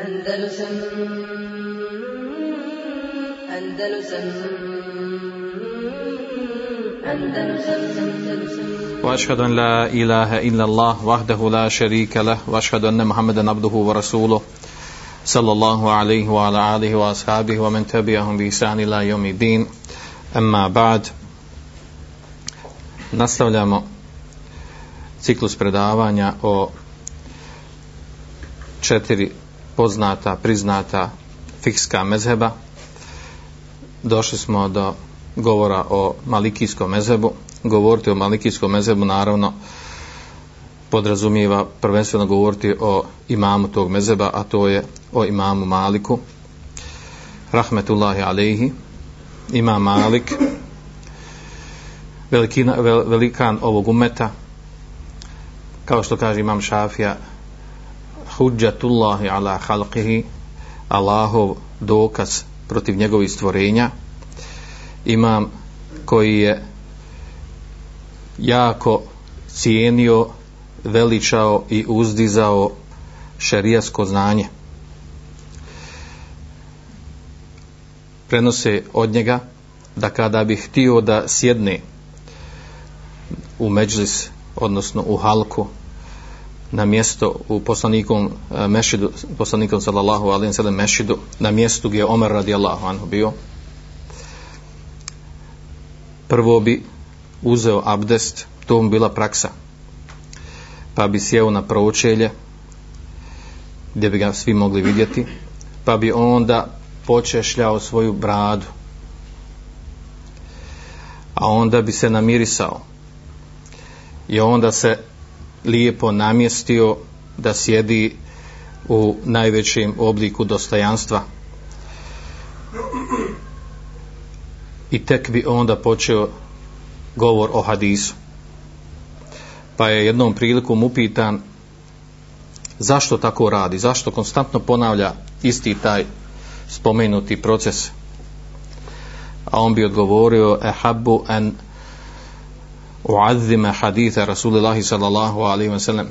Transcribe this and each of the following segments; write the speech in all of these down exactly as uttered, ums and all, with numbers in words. أندلسن أندلسن أندلسن وأشهد أن لا إله إلا الله وحده لا شريك له وأشهد أن محمدا عبده ورسوله صلى الله عليه وعلى آله وأصحابه ومن تبعهم بإحسان إلى يوم الدين أما بعد. Nastavljamo ciklus predavanja o četiri poznata, priznata fikska mezheba. Došli smo do govora o malikijskom mezhebu. Govoriti o malikijskom mezhebu naravno podrazumijeva prvenstveno govoriti o imamu tog mezheba, a to je o imamu Maliku rahmetullahi alejhi. Imam Malik, velikina, vel, velikan ovog umeta, kao što kaže imam Šafija, hudžatullahi ala halqihi, Allahov dokaz protiv njegovih stvorenja, imam koji je jako cijenio, veličao i uzdizao šerijatsko znanje. Prenose od njega da kada bi htio da sjedne u međlis, odnosno u halku, na mjesto u poslanikom mešidu, poslanikom sallallahu alejhi ve sellem mešidu, na mjestu gdje je Omer radijallahu anhu bio, prvo bi uzeo abdest, to mu bila praksa, pa bi sjeo na proučelje gdje bi ga svi mogli vidjeti, pa bi onda počešljao svoju bradu, a onda bi se namirisao i onda se lijepo namjestio da sjedi u najvećem obliku dostojanstva i tek bi onda počeo govor o hadisu. Pa je jednom prilikom upitan zašto tako radi, zašto konstantno ponavlja isti taj spomenuti proces, a on bi odgovorio ehabbu en uazzime haditha Rasulillahi sallallahu alaihi wa sallam,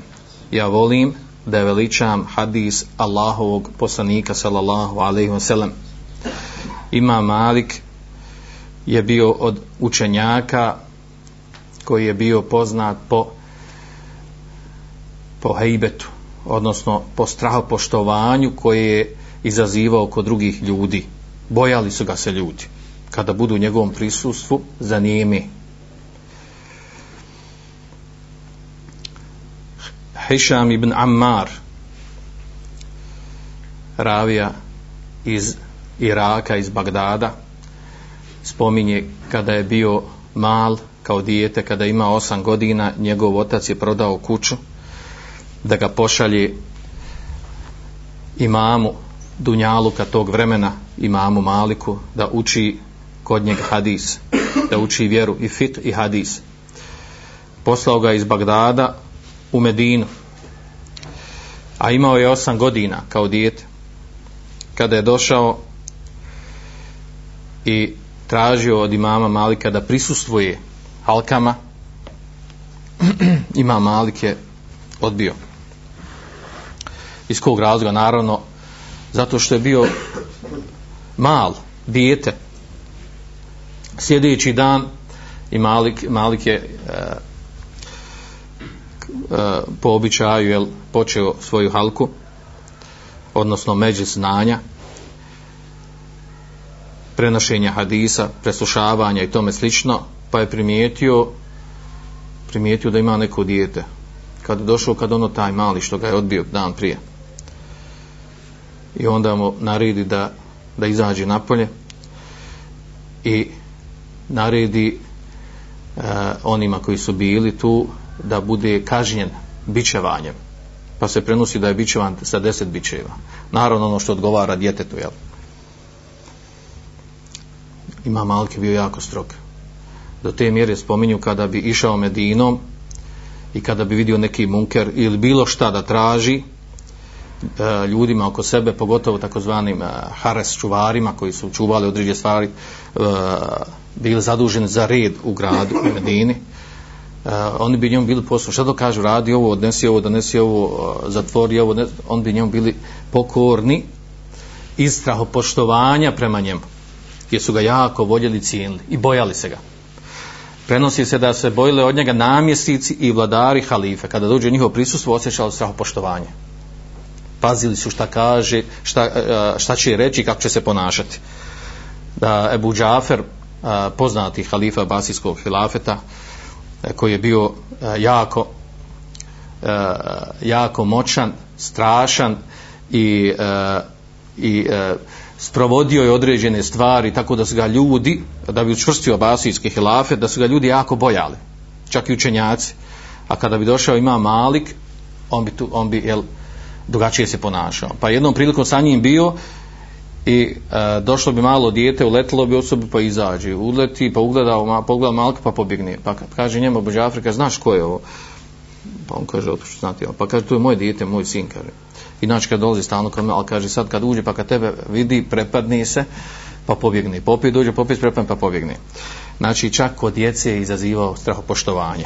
ja volim da veličam hadis Allahovog poslanika sallallahu alaihi wa sallam. Imam Malik je bio od učenjaka koji je bio poznat po po hejbetu, odnosno po strahopoštovanju koje je izazivao kod drugih ljudi. Bojali su ga se ljudi kada budu u njegovom prisustvu za njime. Hišam ibn Ammar, ravija iz Iraka, iz Bagdada, spominje kada je bio mal, kao dijete, kada ima osam godina, njegov otac je prodao kuću da ga pošalje imamu dunjaluka tog vremena, imamu Maliku, da uči kod njega hadis, da uči vjeru i fit i hadis. Poslao ga iz Bagdada u Medinu, a imao je osam godina kao dijete. Kada je došao i tražio od imama Malika da prisustvuje halkama, imam Malik je odbio. Iz kog razloga? Naravno zato što je bio mal, dijete. Sljedeći dan i Malik, Malik je e, e, po običaju jel, počeo svoju halku, odnosno međlis znanja, prenošenja hadisa, preslušavanja i tome slično, pa je primijetio primijetio da ima neko dijete. Kad je došao kad ono taj mali što ga je odbio dan prije, i onda mu naredi da, da izađe napolje i naredi e, onima koji su bili tu da bude kažnjen bičevanjem, pa se prenosi da je bičevan sa deset bičeva, naravno ono što odgovara djetetu, jel? Imam Malik je bio jako strog, do te mjere spominju kada bi išao Medinom i kada bi vidio neki munker ili bilo šta da traži ljudima oko sebe, pogotovo takozvanim hares čuvarima koji su čuvali određene stvari, bili zaduženi za red u gradu u Medini, Uh, oni bi njemu bili poslušni. Šta to kažu? Radi ovo, odnesi ovo, donesi ovo, uh, zatvori ovo. Oni bi njemu bili pokorni iz strahopoštovanja prema njemu, jer su ga jako voljeli i cijenili i bojali se ga. Prenosi se da se bojile od njega namjesnici i vladari halife. Kada dođe u njihovo prisustvo, osjećali strahopoštovanje. Pazili su šta kaže, šta, uh, šta će reći i kako će se ponašati. Da Ebu Džafer, uh, poznati halifa basijskog hilafeta, koji je bio jako, jako moćan, strašan i, i sprovodio je određene stvari, tako da su ga ljudi, da bi učvrstio abasijski hilafet, da su ga ljudi jako bojali, čak i učenjaci. A kada bi došao imam Malik, on bi, tu, on bi jel, drugačije se ponašao. Pa jednom prilikom sa njim bio i e, došlo bi malo dijete, uletilo bi osobi, pa izađe, uleti, pa ugleda, pogleda Malka, pa pobjegne. Pa kaže njemu Abu Džafer, znaš ko je ovo? Pa on kaže, oto što znati. Pa kaže, tu je moje dijete, moj sin, kaže. Inače kad dolazi stalno kod me, ali kaže, sad kad uđe, pa kad tebe vidi, prepadni se, pa pobjegne. Popit dođe, popit prepadne, pa pobjegne. Znači, čak kod djece je izazivao strahopoštovanje.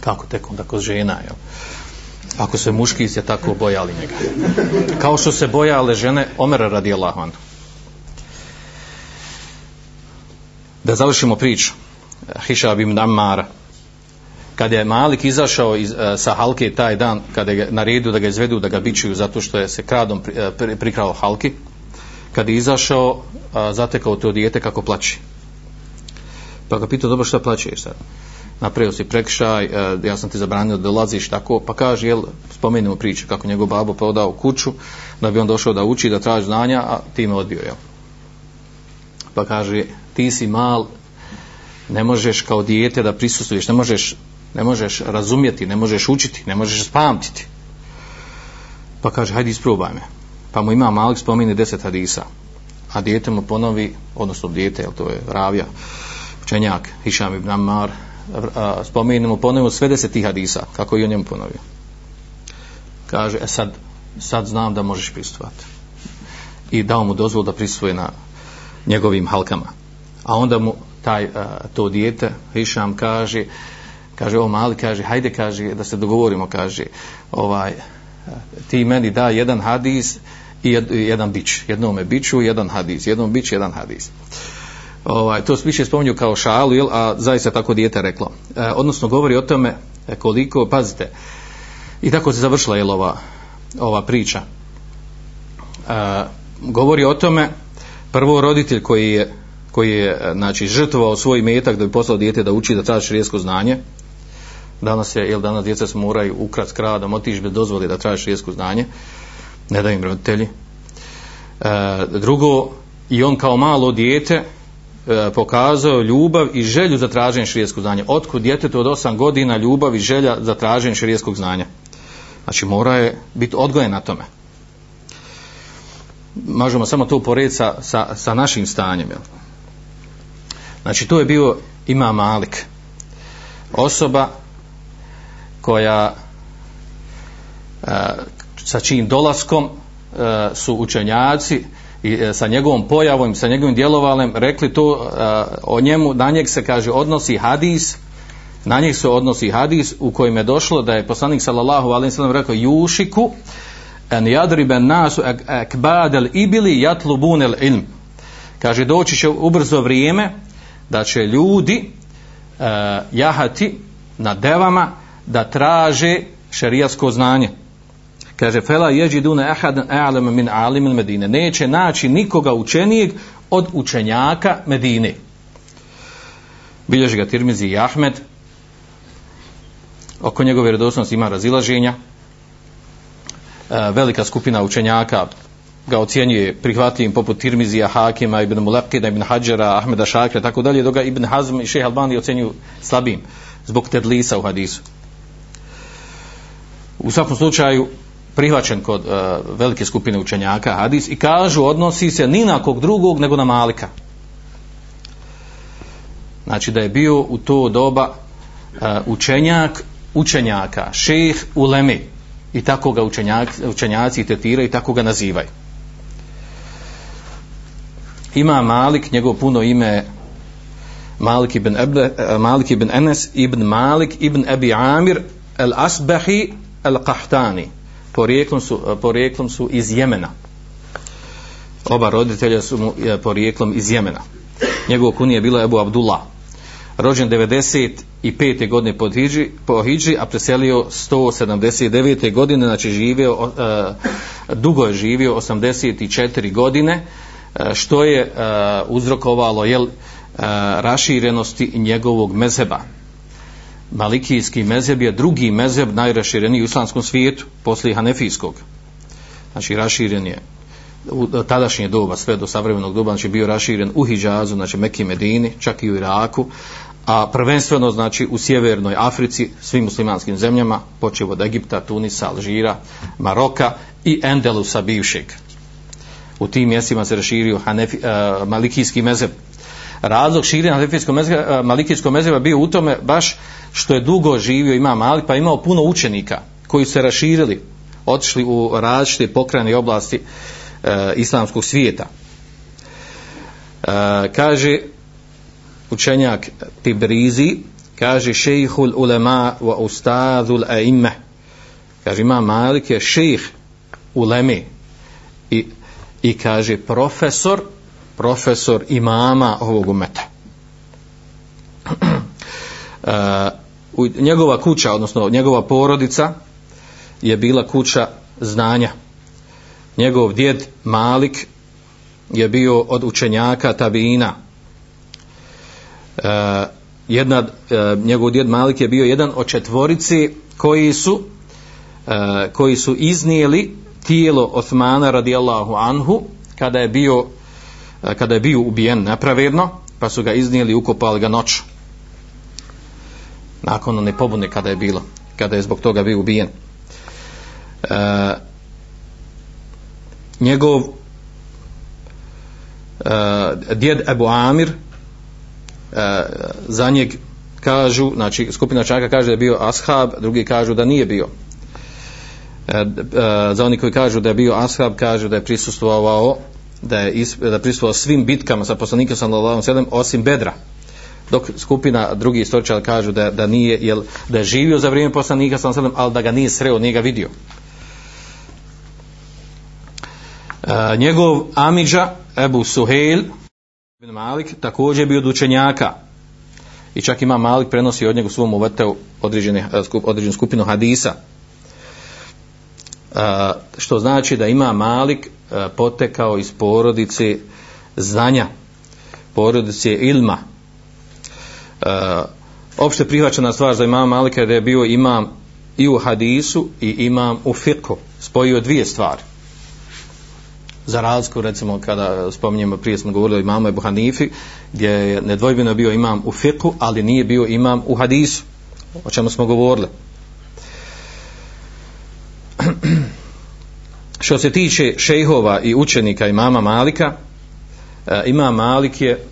Kako tek onda kod žena, jel? Ako se muški se tako bojali njega, kao što se bojale žene Omera radijallahu anhu. Da završimo priču Hišab ibn Amara. Kada je Malik izašao iz, sa halke taj dan, kada je na redu da ga izvedu, da ga bičuju zato što je se kradom pri, pri, prikrao halki, kada je izašao, zatekao to dijete kako plače. Pa ga pitao, dobro, šta plačeš sad? Napravio si prekšaj, ja sam ti zabranio da dolaziš tako, pa kaže, jel, spomenimo priču kako njegov babo prodao kuću da bi on došao da uči, da traži znanja, a ti me odbio, jel? Pa kaže, ti si mal, ne možeš kao dijete da prisustuješ, ne možeš, ne možeš razumjeti, ne možeš učiti, ne možeš spamtiti. Pa kaže, hajde isprobaj me. Pa mu ima Malik spomeni deset hadisa, a dijete mu ponovi, odnosno dijete, jel, to je ravija, učenjak Hišam ibn Amar, spomenimo ponovno sve deset tih hadisa kako je o njemu ponovio. Kaže, e sad, sad znam da možeš prisustvovati, i dao mu dozvolu da prisustuje na njegovim halkama. A onda mu taj, to dijete Hišam kaže, kaže, o Mali, kaže, hajde, kaže, da se dogovorimo, kaže, ovaj, ti meni da jedan hadis i jedan bić, jednome biću jedan hadis, jednom bić jedan hadis. Ovaj, to više spominju kao šalu, jel, a zaista tako dijete reklo. E, odnosno govori o tome koliko, pazite, i tako se završila, jel, ova, ova priča. E, govori o tome prvo roditelj koji je, koji je, znači, žrtvovao svoj imetak da bi poslao dijete da uči, da traži šerijatsko znanje. Danas je, jel, danas djeca se moraju ukrat kradom otići bez dozvoli da traži šerijatsko znanje, ne da im roditelji. E, drugo, i on kao malo dijete pokazao ljubav i želju za traženje šerijatskog znanja. Otkud djetetu od osam godina ljubav i želja za traženje šerijatskog znanja? Znači, mora je biti odgojen na tome. Možemo samo to uporediti sa, sa, sa našim stanjem, jel? Znači, to je bio imam Malik, osoba koja sa čijim dolaskom su učenjaci i sa njegovom pojavom, sa njegovim djelovanjem rekli to uh, o njemu, na njeg se, kaže, odnosi hadis, na njeg se odnosi hadis u kojem je došlo da je poslanik sallallahu alejhi ve sellem rekao: "Yušiku an yadriban nasu akbadal ibli yatlubun al-ilm." Kaže, doći će ubrzo vrijeme da će ljudi uh, jahati na devama da traže šerijatsko znanje. Kaže, fela jeđiduna ahadan a'lama min alimil Medine. Neće naći nikoga učenijeg od učenjaka Medine. Bilježi ga Tirmizi i Ahmed. Oko njegove vjerodostojnosti ima razilaženja. E, velika skupina učenjaka ga ocjenjuje prihvatljivim, poput Tirmizija, Hakima, Ibn Mulaqida, Ibn Hadžara, Ahmeda Šakra, tako dalje, dok ga Ibn Hazm i Šejh Albani ocjenjuju slabim zbog tedlisa u hadisu. U svakom slučaju, prihvaćen kod uh, velike skupine učenjaka hadis, i kažu odnosi se ni na kog drugog nego na Malika. Znači, da je bio u to doba uh, učenjak učenjaka, šejh uleme, i tako ga učenjak, učenjaci tretiraju i tako ga nazivaju. Imam Malik, njegov puno ime Malik ibn, Ebe, Malik ibn Enes ibn Malik ibn Ebi Amir al-Asbahi al-Qahtani. Porijeklom su, porijeklom su iz Jemena. Oba roditelja su mu porijeklom iz Jemena. Njegov kunije je bilo Ebu Abdullah. Rođen devedeset pete. godine po Hidži, po Hidži, a preselio sto sedamdeset devete. godine, znači živio, dugo je živio osamdeset četiri godine, što je uzrokovalo jel, raširenosti njegovog mezheba. Malikijski mezheb je drugi mezheb najrašireniji u islamskom svijetu, poslije hanefijskog. Znači raširen je u tadašnje doba, sve do savremenog doba, znači bio raširen u Hidžazu, znači Mekki, Medini, čak i u Iraku, a prvenstveno znači u sjevernoj Africi, svim muslimanskim zemljama, počev od Egipta, Tunisa, Alžira, Maroka i Endelusa bivšeg. U tim mjestima se raširio Hanefi, uh, malikijski mezheb. Razlog širenja hanefijskog mezheba, uh, malikijskog mezheba bio u tome baš što je dugo živio imam Malik, pa imao puno učenika koji su se raširili, otišli u različite pokrajine i oblasti E, islamskog svijeta. E, kaže učenjak Tibrizi, kaže šejhul ulema wa ustazul a'imme, kaže imam Malik je šejh uleme i, i kaže profesor profesor imama ovog umeta. E, njegova kuća, odnosno njegova porodica je bila kuća znanja. Njegov djed Malik je bio od učenjaka tabiina. E, jedna, e, njegov djed Malik je bio jedan od četvorici koji su, e, koji su iznijeli tijelo Osmana radijallahu anhu kada je bio, e, kada je bio ubijen nepravedno, pa su ga iznijeli i ukopali ga noću. Nakon one pobune kada je bilo, kada je zbog toga bio ubijen. E, njegov uh, djed Ebu Amir, uh, za njeg kažu, znači skupina čaka kaže da je bio ashab, drugi kažu da nije bio. Uh, uh, za oni koji kažu da je bio ashab, kažu da je prisustvovao da je, is, da je prisustvovao svim bitkama sa poslanikom sallallahu alejhi ve sellem osim Bedra, dok skupina drugi istoričar kažu da, da nije, jel, da je živio za vrijeme poslanika sallallahu alejhi ve sellem, ali da ga nije sreo, nije ga vidio. Uh, njegov amidža Ebu Suhejl ibn Malik također je bio od učenjaka i čak ima Malik prenosi od njega u svom uvrteu određenu skupinu hadisa, uh, što znači da ima Malik uh, potekao iz porodice znanja, porodice ilma. Uh, opšte prihvaćena stvar za imama Malika je da je bio imam i u hadisu i imam u fiqhu, spojio dvije stvari. Za razliku, recimo, kada spominjemo, prije smo govorili o imamu Ebu Hanifi, gdje je nedvojbeno bio imam u fiqhu, ali nije bio imam u hadisu, o čemu smo govorili. Što se tiče šejhova i učenika imama Malika, imam Malik je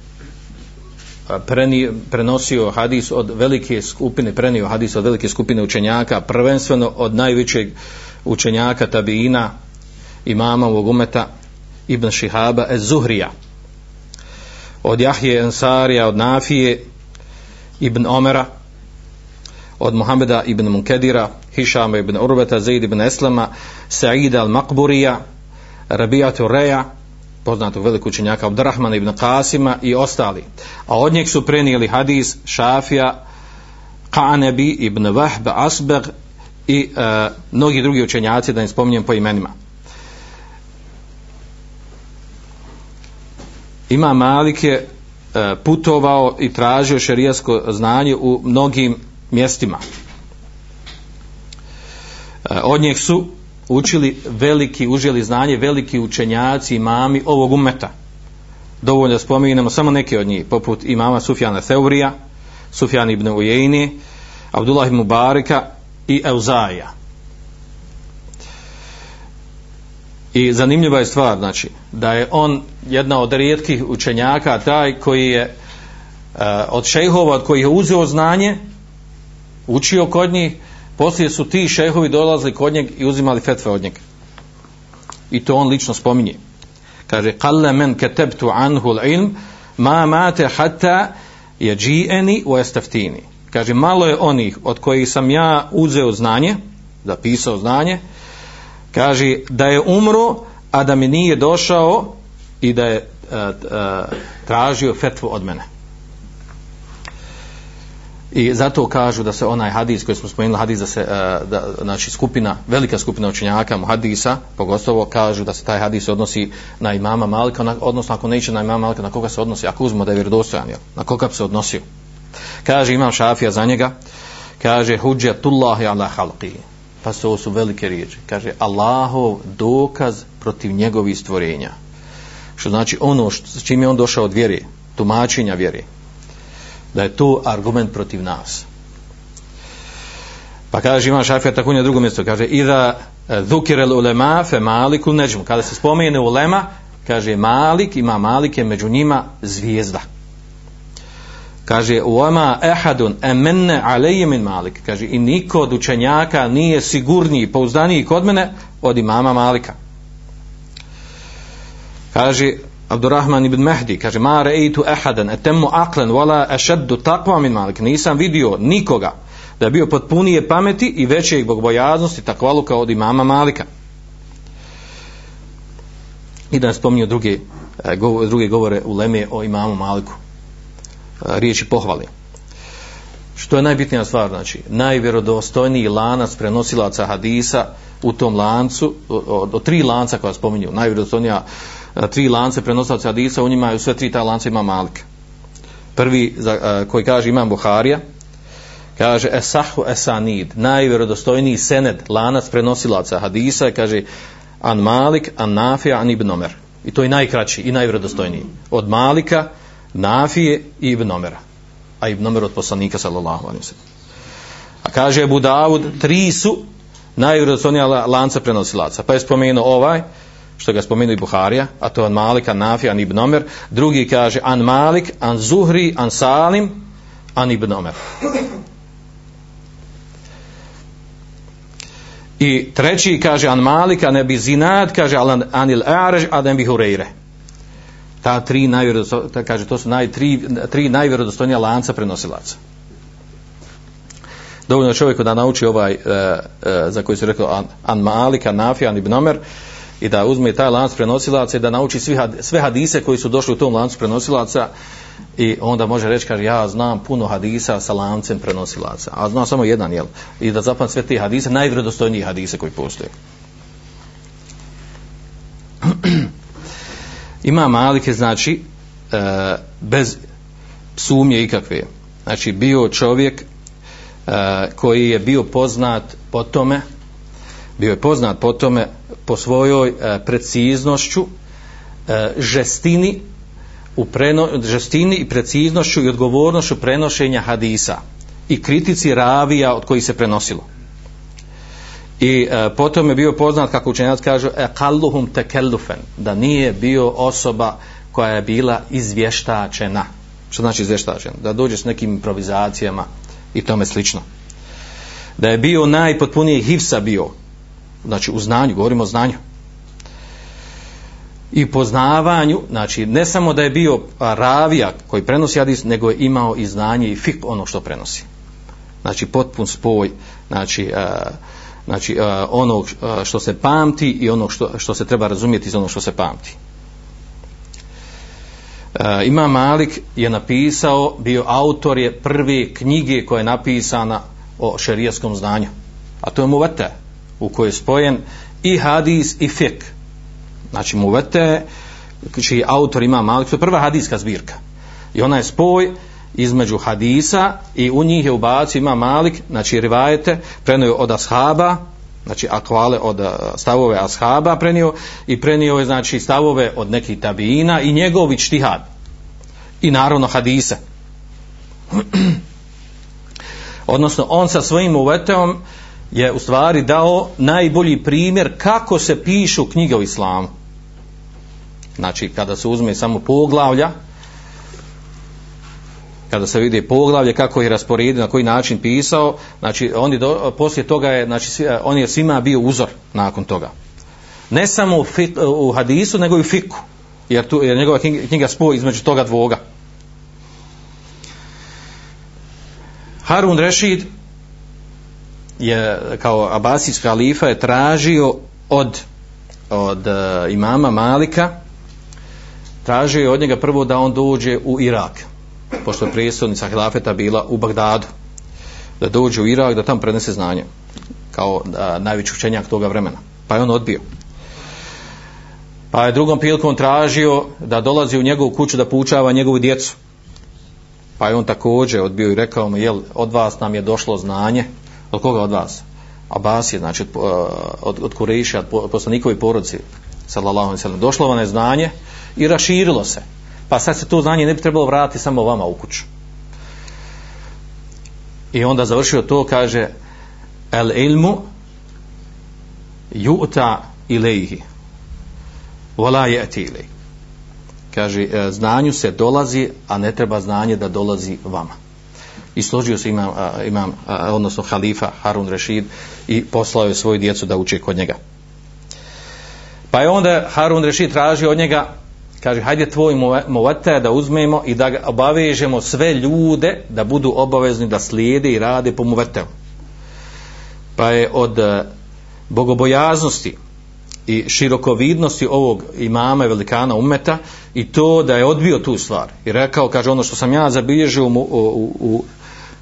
preni, prenosio hadis od velike skupine, prenio hadis od velike skupine učenjaka, prvenstveno od najvećeg učenjaka tabiina, imama ovog umeta Ibn Šihaba ez-Zuhrija, od Jahje Ensarija, od Nafije Ibn Omera, od Muhameda Ibn Munkedira, Hišama Ibn Urbeta, Zaid Ibn Eslama, Saida al-Makburija, Rabijatu Reja, poznatog velikog učenjaka Abdurrahmana Ibn Kasima i ostali. A od njeg su prenijeli hadis Šafija, Qanabi Ibn Vahb Asbagh i e, mnogi drugi učenjaci, da ne spominjem po imenima. Imam Malik je putovao i tražio šerijatsko znanje u mnogim mjestima. Od njih su učili veliki, uželi znanje veliki učenjaci, imami ovog umeta. Dovoljno spominjemo samo neke od njih, poput imama Sufjana Theurija, Sufjan ibn Ujejni, Abdullah ibn Mubarika i Euzaija. I zanimljiva je stvar, znači, da je on jedna od rijetkih učenjaka, taj koji je uh, od šejhova, od kojih je uzeo znanje, učio kod njih, poslije su ti šejhovi dolazili kod njeg i uzimali fetve od njega. I to on lično spominje. Kaže, قَلَّ مَنْ كَتَبْتُ عَنْهُ الْعِلْمِ مَا مَاتَ حَتَّى je džieni u estaftini. Kaže, malo je onih od kojih sam ja uzeo znanje, zapisao znanje, kaže da je umro, a da mi nije došao i da je a, a, tražio fetvu od mene. I zato kažu da se onaj hadis koji smo spomenuli, hadis da se, da, znači skupina, velika skupina učenjaka muhadisa, pogotovo kažu da se taj hadis odnosi na imama Malika, na, odnosno ako neće na imama Malika, na koga se odnosi, ako uzmemo da je vjerodostojan, na koga bi se odnosio. Kaže imam Šafija za njega, kaže hudžetullahi ala halqi, pa se ovo su velike riječi, kaže Allahov dokaz protiv njegovih stvorenja, što znači ono što, s čim je on došao od vjere, tumačenja vjere, da je to argument protiv nas. Pa kaže imam Šafija tako na drugom mjestu, kaže iza zukirel ulema fe maliku neđmu, kada se spomene ulema, kaže Malik, ima Malik je među njima zvijezda. Kaže uama ehadun emenne alejim in Malik, kaže i niko od učenjaka nije sigurniji, pouzdaniji kod mene od imama Malika. Kaže Abdurrahman ibn Mehdi, kaže ma reitu ehadan etemmu aklen wala ešeddu takva min Malik, nisam vidio nikoga da je bio potpunije pameti i veće bogobojaznosti takvaluka od imama Malika. I da spominju druge, druge govore uleme o imamu Maliku, riječi pohvali. Što je najbitnija stvar, znači najvjerodostojniji lanac prenosilaca hadisa u tom lancu, od tri lanca koja spominju, najvjerodostojnija tri lance prenosilaca hadisa, u njima je sve tri ta lanca ima Malik. Prvi za, koji kaže imam Buharija, kaže esahu esanid, najvjerodostojniji sened, lanac prenosilaca hadisa, kaže an Malik, an Nafija, an Ibn Omer. I to je najkraći i najvjerodostojniji. Od Malika, Nafije i Ibn Omera, a Ibn Omer od poslanika sallallahu alejhi ve sellem. A kaže Abu Davud, tri su najvjerodostojnija lanca prenosilaca, pa je spomenuo ovaj što ga spomenuo i Buharija, a to je an Malika, Nafija, an Ibn Omer. Drugi kaže an Malik, an Zuhri, an Salim, an Ibn Omer. I treći kaže an Malika, an Ebi Zinad, kaže an Anil A'raj, an Ebi Hureyre. Ta tri najvjerodostojnija, kaže to su naj, tri, tri najvjerodostojnija lanca prenosilaca. Dovoljno čovjeku da nauči ovaj e, e, za koji se rekao an, an Malika, Nafija, an Ibn Omer, i da uzme taj lanac prenosilaca i da nauči svi, sve hadise koji su došli u tom lancu prenosilaca, i onda može reći, kaže ja znam puno hadisa sa lancem prenosilaca, a znam samo jedan, jel? I da zapam sve te hadise, najvjerodostojniji hadise koji postoje. Imam Malik je, znači, bez sumnje ikakve, znači bio čovjek koji je bio poznat po tome, bio je poznat po tome, po svojoj e, preciznošću, e, žestini, u preno, žestini i preciznošću i odgovornošću prenošenja hadisa i kritici ravija od kojih se prenosilo. I e, potom je bio poznat, kako učenjaci kažu, ekalluhum tekellufen, da nije bio osoba koja je bila izvještačena. Što znači izvještačena? Da dođe s nekim improvizacijama i tome slično. Da je bio najpotpuniji hifsa bio, znači u znanju, govorimo o znanju i poznavanju, znači ne samo da je bio ravija koji prenosi hadis, nego je imao i znanje i fiqh ono što prenosi, znači potpun spoj, znači, uh, znači uh, onog što se pamti i onog što, što se treba razumjeti iz onog što se pamti. uh, Imam Malik je napisao, bio autor je prve knjige koja je napisana o šerijatskom znanju, a to je Muvete, u kojoj je spojen i hadis i fiqh. Znači Muvete, čiji autor ima Malik, to je prva hadijska zbirka i ona je spoj između hadisa i u njih je ubacio ima Malik, znači rivajete prenio od ashaba, znači akvale od stavove ashaba prenio, i prenio je znači stavove od nekih tabiina i njegov ičtihad i naravno hadise. Odnosno on sa svojim Muveteom je u stvari dao najbolji primjer kako se pišu knjige o islamu. Znači kada se uzme samo poglavlja, kada se vidi poglavlje kako je rasporedio, na koji način pisao, znači on je do, poslije toga je, znači on je svima bio uzor nakon toga. Ne samo u, fik, u hadisu, nego i u fiku, jer tu je njegova knjiga spoj između toga dvoga. Harun Rešid je kao Abasijski halifa je tražio od, od uh, imama Malika, tražio je od njega prvo da on dođe u Irak, pošto je prijestolnica hilafeta bila u Bagdadu, da dođe u Irak, da tam prenese znanje kao uh, najveći učenjak toga vremena, pa je on odbio. Pa je drugom prilikom tražio da dolazi u njegovu kuću da poučava njegovu djecu, pa je on također odbio i rekao mu, jel, od vas nam je došlo znanje. Od koga od vas? Abasije, znači od, od, od Kurejša, od poslanikovoj porodici, sallallahu alejhi ve sellem. Došlo vam je znanje i raširilo se, pa sad se to znanje ne bi trebalo vratiti samo vama u kuću. I onda završio to, kaže, el ilmu ju'ta ilaihi wala ya'ti ilaihi. Kaže, znanju se dolazi, a ne treba znanje da dolazi vama. I složio se imam, imam odnosno halifa Harun Rešid i poslao je svoju djecu da uče kod njega. Pa je onda Harun Rešid tražio od njega, kaže, hajde tvoj muvate da uzmemo i da obavežemo sve ljude da budu obavezni da slijede i rade po muvateu. Pa je od bogobojaznosti i širokovidnosti ovog imama i velikana ummeta i to da je odbio tu stvar i rekao, kaže, ono što sam ja zabilježio u, u, u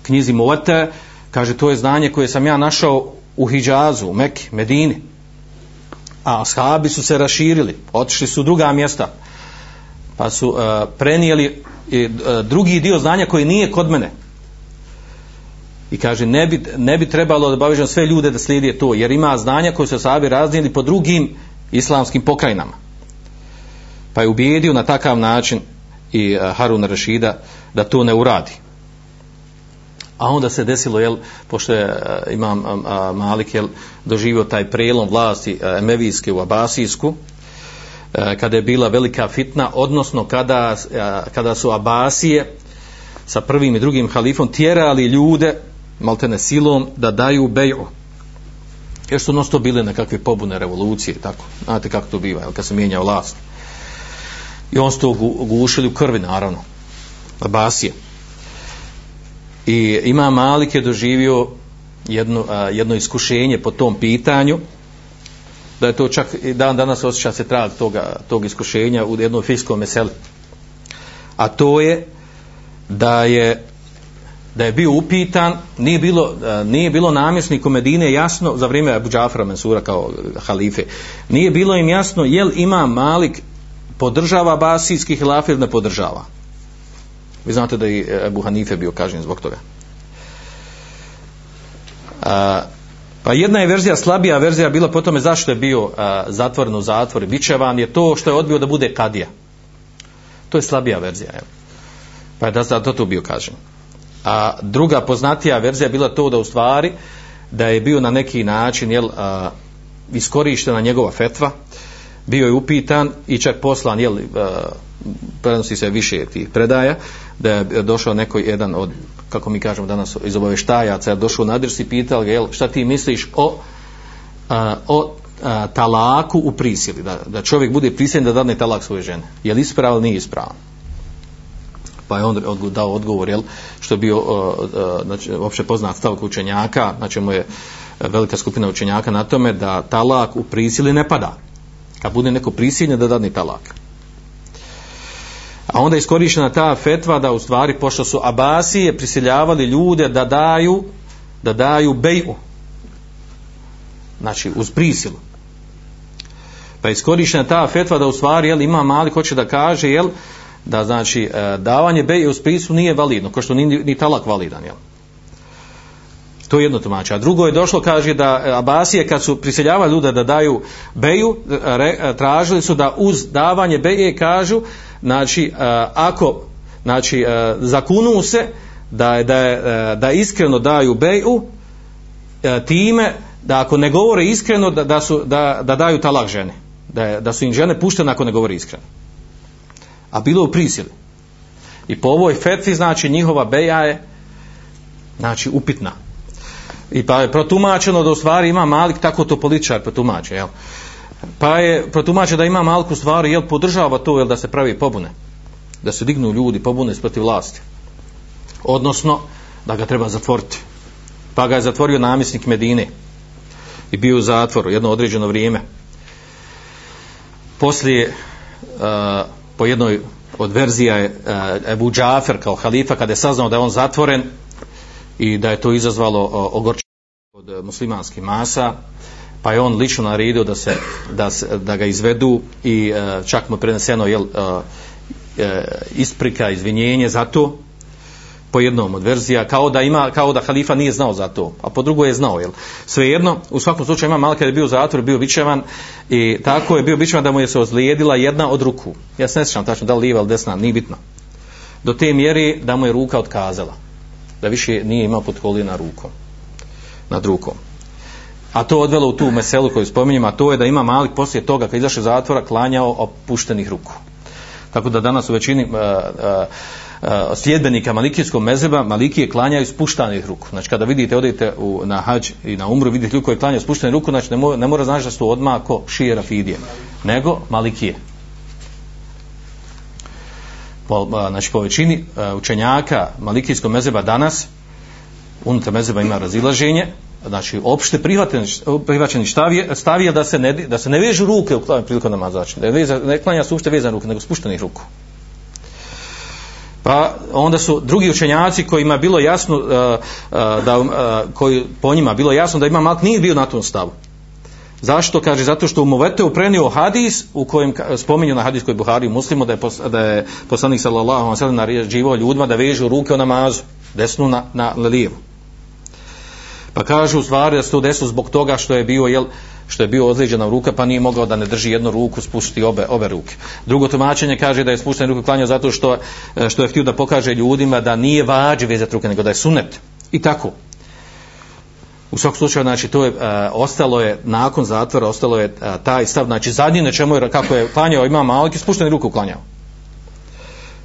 knjizi Muvate, kaže, to je znanje koje sam ja našao u Hidžazu, u Meki, Medini, a ashabi su se raširili, otišli su u druga mjesta, pa su uh, prenijeli uh, drugi dio znanja koji nije kod mene. I kaže, ne bi, ne bi trebalo da obavežemo sve ljude da slijede to, jer ima znanja koje su ashabi raznijeli po drugim islamskim pokrajinama. Pa je ubijedio na takav način i Haruna Rešida da to ne uradi. A onda se desilo, jel, pošto je imam Malik, jel, doživio taj prelom vlasti emevijske u abasijsku, kada je bila velika fitna, odnosno kada, kada su Abasije sa prvim i drugim halifom tjerali ljude maltene silom da daju beju, jer su non stop bile nekakve pobune, revolucije, tako, znate kako to biva, jel, kad se mijenja vlast, i on su to gušili u krvi, naravno, Abasije. I imam Malik je doživio jedno, a, jedno iskušenje po tom pitanju, da je to čak i dan danas osjeća se trag toga, tog iskušenja u jednom fikskom meseli, a to je da je da je bio upitan, nije bilo, nije bilo namjesniku Medine jasno, za vrijeme Abu Džafra Mansura kao halife, nije bilo im jasno jel imam Malik podržava abasijski hilaf ili ne podržava. Vi znate da je Abu Hanife bio kažnjen zbog toga. A, pa jedna je verzija, slabija verzija bila po tome zašto je bio a, zatvoren u zatvor i bičevan, je to što je odbio da bude kadija. To je slabija verzija, evo. Pa je da zato to bio kažnjen. A druga poznatija verzija bila to da u stvari da je bio na neki način, jel, a, iskorištena njegova fetva, bio je upitan i čak poslan, jel, a, prenosi se više tih predaja, da je došao neko jedan od, kako mi kažemo danas, iz obavještajaca, je došao na adres i pitao ga, jel, šta ti misliš o, a, o a, talaku u prisili, da, da čovjek bude prisiljen da dadne talak svoje žene, jel ispravan, nije ispravan. Pa je on dao odgovor, jel, što je bio znači, opće poznat stav učenjaka, znači mu je velika skupina učenjaka na tome da talak u prisili ne pada, kad bude neko prisiljen da dadne talak. A onda je iskorištena ta fetva da u stvari, pošto su Abasije prisiljavali ljude da daju da daju beju, znači uz prisilu, pa je iskorištena ta fetva da u stvari, jel, ima mali hoće da kaže, jel, da znači davanje beje uz prisilu nije validno, kao što ni, ni talak validan, jel? To je jedno tumače. A drugo je došlo, kaže, da Abasije kad su prisiljavali ljude da daju beju, re, tražili su da uz davanje beje kažu, znači ako, znači zakunu se da, da, da iskreno daju beju, time da ako ne govore iskreno da, da, su, da, da daju talak žene, da, da su im žene puštene ako ne govore iskreno, a bilo u prisili. I po ovoj fetvi, znači, njihova beja je, znači, upitna. I pa je protumačeno da u stvari ima Malik, tako to političar protumače, jel? Pa je protumačeno da ima Malik u stvari, jel, podržava to, jel, da se pravi pobune, da se dignu ljudi, pobune protiv vlasti, odnosno da ga treba zatvoriti. Pa ga je zatvorio namjesnik Medine i bio u zatvoru jedno određeno vrijeme. Poslije uh, po jednoj od verzija je uh, Ebu Džafer kao halifa, kada je saznao da je on zatvoren i da je to izazvalo uh, ogorčenje od muslimanskih masa, pa je on lično naredio da, se, da, se, da ga izvedu i uh, čak mu preneseno jel, uh, uh, isprika, izvinjenje za to po jednom od verzija, kao da ima, kao da halifa nije znao za to, a po drugo je znao, jel? Svejedno, u svakom slučaju ima malo kada je bio u zatvoru, bio bičevan i tako je bio bičevan da mu je se ozlijedila jedna od ruku. Ja se ne sjećam tačno da li lijeva ili desna, nije bitno. Do te mjeri da mu je ruka otkazala, da više nije imao pod kolina rukom, nad rukom. A to odvelo u tu meselu koju spominjem, a to je da ima Malik poslije toga kad izašao iz zatvora klanjao opuštenih ruku. Tako da danas u većini uh, uh, Uh, sljedbenika malikijskog mezheba, malikije klanjaju spuštanih ruku. Znači kada vidite, odete u, na hađ i na umru, vidite ljudi koji klanjaju spuštanih ruku, znači ne, mo, ne mora znači da su odmah ko šije rafidije, nego malikije. Po, uh, znači po većini uh, učenjaka malikijskog mezheba danas, unutar mezheba ima razilaženje, znači opšte prihvaćeni stav je da se ne, da se ne vežu ruke u priliku namaza, znači da veza, ne klanja se uopšte vezane ruke, nego spuštenih ruku. Pa onda su drugi učenjaci kojima je bilo jasno uh, uh, da, uh, koji po njima bilo jasno da ima Malik nije bio na tom stavu. Zašto? Kaže zato što u Muveteu prenio hadis u kojem spominju na hadis koji Buhari i Muslimu da je, pos, da je poslanik sallallahu alejhi ve sellem naređivao ljudima da vežu ruke u namazu, desnu na, na lijevu. Pa kažu u stvari da se to desilo zbog toga što je bio jel što je bio ozlijeđena ruka, pa nije mogao da ne drži jednu ruku, spušti obe, obe ruke. Drugo tumačenje kaže da je spuštena ruku klanjao zato što, što je htio da pokaže ljudima da nije vađi vezati ruke, nego da je sunet. I tako. U svakom slučaju, znači, to je, e, ostalo je, nakon zatvora, ostalo je e, taj stav, znači, zadnji na čemu je, kako je klanjao imam Malik, spuštenu ruku klanjao.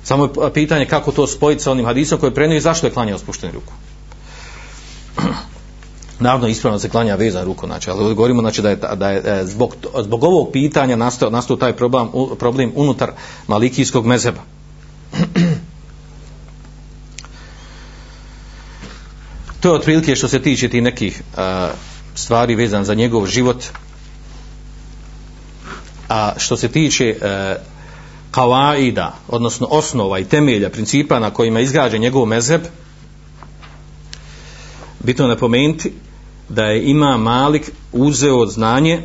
Samo je pitanje kako to spojiti sa onim hadisom koji je prenio i zašto je klanjao spuštenu ruku. Naravno, ispravno se klanja vezan ruku, znači, ali govorimo znači, da je, da je zbog, zbog ovog pitanja nastao, nastao taj problem, problem unutar malikijskog mezheba. To je otprilike što se tiče tih nekih uh, stvari vezan za njegov život. A što se tiče uh, kavaida, odnosno osnova i temelja, principa na kojima izgrađen njegov mezheb, bitno je napomenuti da je imam Malik uzeo od znanje,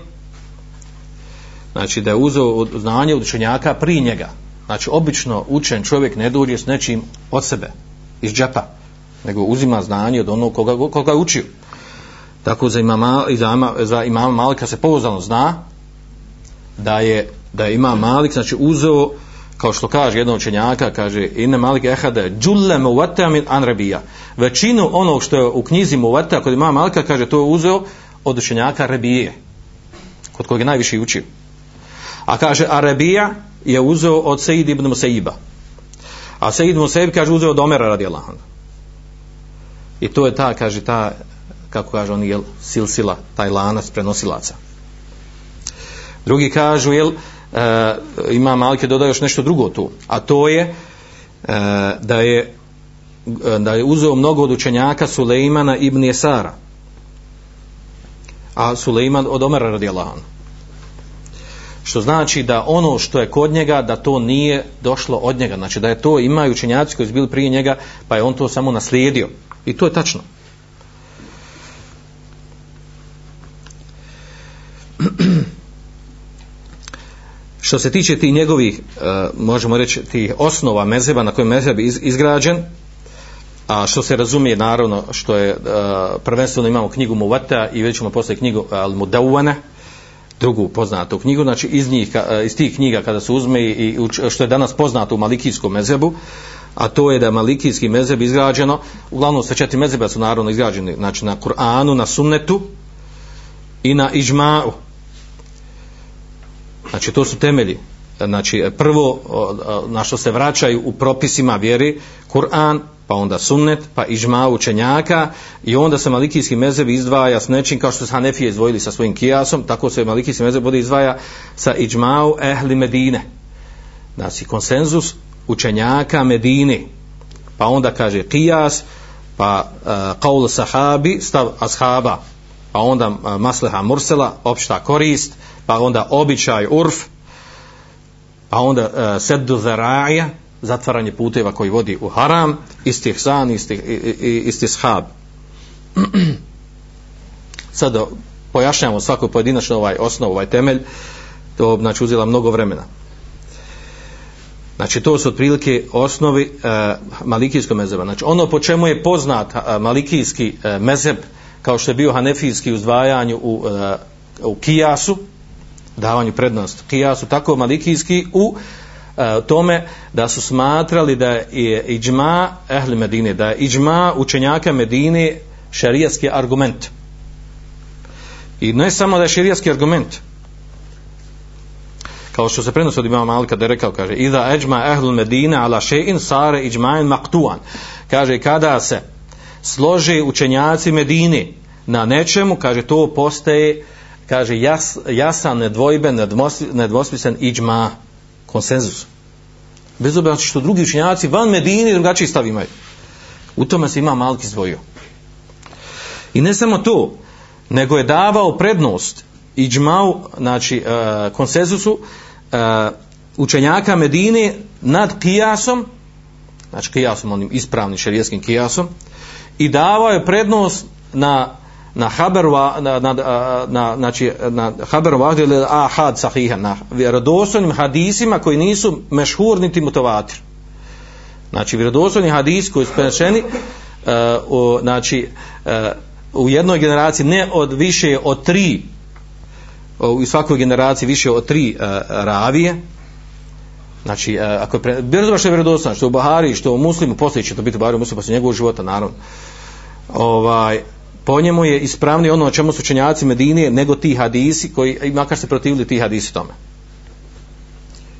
znači da je uzeo od znanje od učenjaka prije njega. Znači obično učen čovjek ne dođe s nečim od sebe, iz džepa, nego uzima znanje od onog koga, koga je učio. Tako za imama, za imama Malika se pouzdano zna da je, da je imam Malik znači uzeo, kao što kaže jedan učenjaka, kaže inne Malik ehade džulle muvata min anrebija, većinu onog što je u knjizi muvata kod imama Malika, kaže to je uzeo od učenjaka Rebije kod kojeg je najviše učio, a kaže a Rebija je uzeo od Sejid ibn Musaiba, a Sejid ibn Musaib kaže uzeo od Omera radijallahu anhu. I to je ta, kaže ta, kako kaže on, jel, silsila, taj lanac prenosilaca. Drugi kažu jel Uh, imam Malik je dodao još nešto drugo tu, a to je uh, da je uh, da je uzeo mnogo od učenjaka Sulejmana ibn Jesara, a Sulejman od Omera radijallahu anhu, što znači da ono što je kod njega da to nije došlo od njega, znači da je to imaju učenjaci koji su bili prije njega pa je on to samo naslijedio. I to je tačno. Što se tiče tih njegovih, možemo reći, tih osnova mezheba na kojim mezheb je izgrađen, a što se razumije naravno što je, prvenstveno imamo knjigu Muvata i vidjet ćemo poslije knjigu Al-Mudawwana, drugu poznatu knjigu, znači iz, njih, iz tih knjiga kada se uzme i što je danas poznato u malikijskom mezhebu, a to je da malikijski mezheb izgrađeno, uglavnom sve četiri mezheba su naravno izgrađeni, znači na Kur'anu, na sunnetu i na iđma'u. Znači to su temelji, znači prvo na što se vraćaju u propisima vjeri, Kur'an, pa onda sunnet, pa ižma učenjaka, i onda se malikijski mezheb izdvaja s nečim, kao što se Hanefije izdvojili sa svojim kijasom, tako se malikijski mezheb bude izdvaja sa iđma'u ehli Medine, znači konsenzus učenjaka Medine, pa onda kaže kijas, Pa qaul sahabi, stav ashaba, pa onda masleha mursela, opšta korist, pa onda običaj urf, pa onda seddu zaraja, zatvaranje puteva koji vodi u haram, istihsan, istih, istishab. Sad pojašnjamo svako pojedinačno ovaj osnov, ovaj temelj, to znači uzela mnogo vremena. Znači to su otprilike osnovi e, malikijskog mezheba. Znači ono po čemu je poznat e, malikijski e, mezheb, kao što je bio hanefijski uzdvajanju u, e, u kijasu, davanju prednost kijasu, tako malikijski u e, tome da su smatrali da je iđma ehli Medine, da je iđma učenjaka Medine šerijatski argument. I ne samo da je šerijatski argument, kao što se prenosi od imama Malika da je rekao, kaže, iza eđma ehlul medine ala še'in sare iđma'in maktuan. Kaže, kada se slože učenjaci Medine na nečemu, kaže, to postaje, kaže, jas, jasan, nedvojben, nedvosmislen iđma, konsenzus. Bez obzira što drugi učenjaci van Medine drugačiji stav imaju. U tome se imam Malik izdvojio. I ne samo to, nego je davao prednost iđmau, znači e, konsenzusu e, učenjaka Medine nad kijasom, znači kijasom, onim ispravnim šerijskim kijasom, i davao je prednost na na haber na, na, na, znači, na haber ili ahad sahiha, na vjerodostojnim hadisima koji nisu mešhur niti mutavatir, znači vjerodostojni hadis koji su prenešeni e, o, znači e, u jednoj generaciji ne od više od tri, u svakoj generaciji više od tri uh, ravije, znači uh, ako je pre... bilo što je vjerodostojno, što u Buhari, što u Muslimu, poslije će to biti Buhari, Muslim, poslije njegovog života, naravno, ovaj, po njemu je ispravnije ono o čemu su učenjaci Medine nego ti hadisi koji, makar se protivili ti hadisi tome.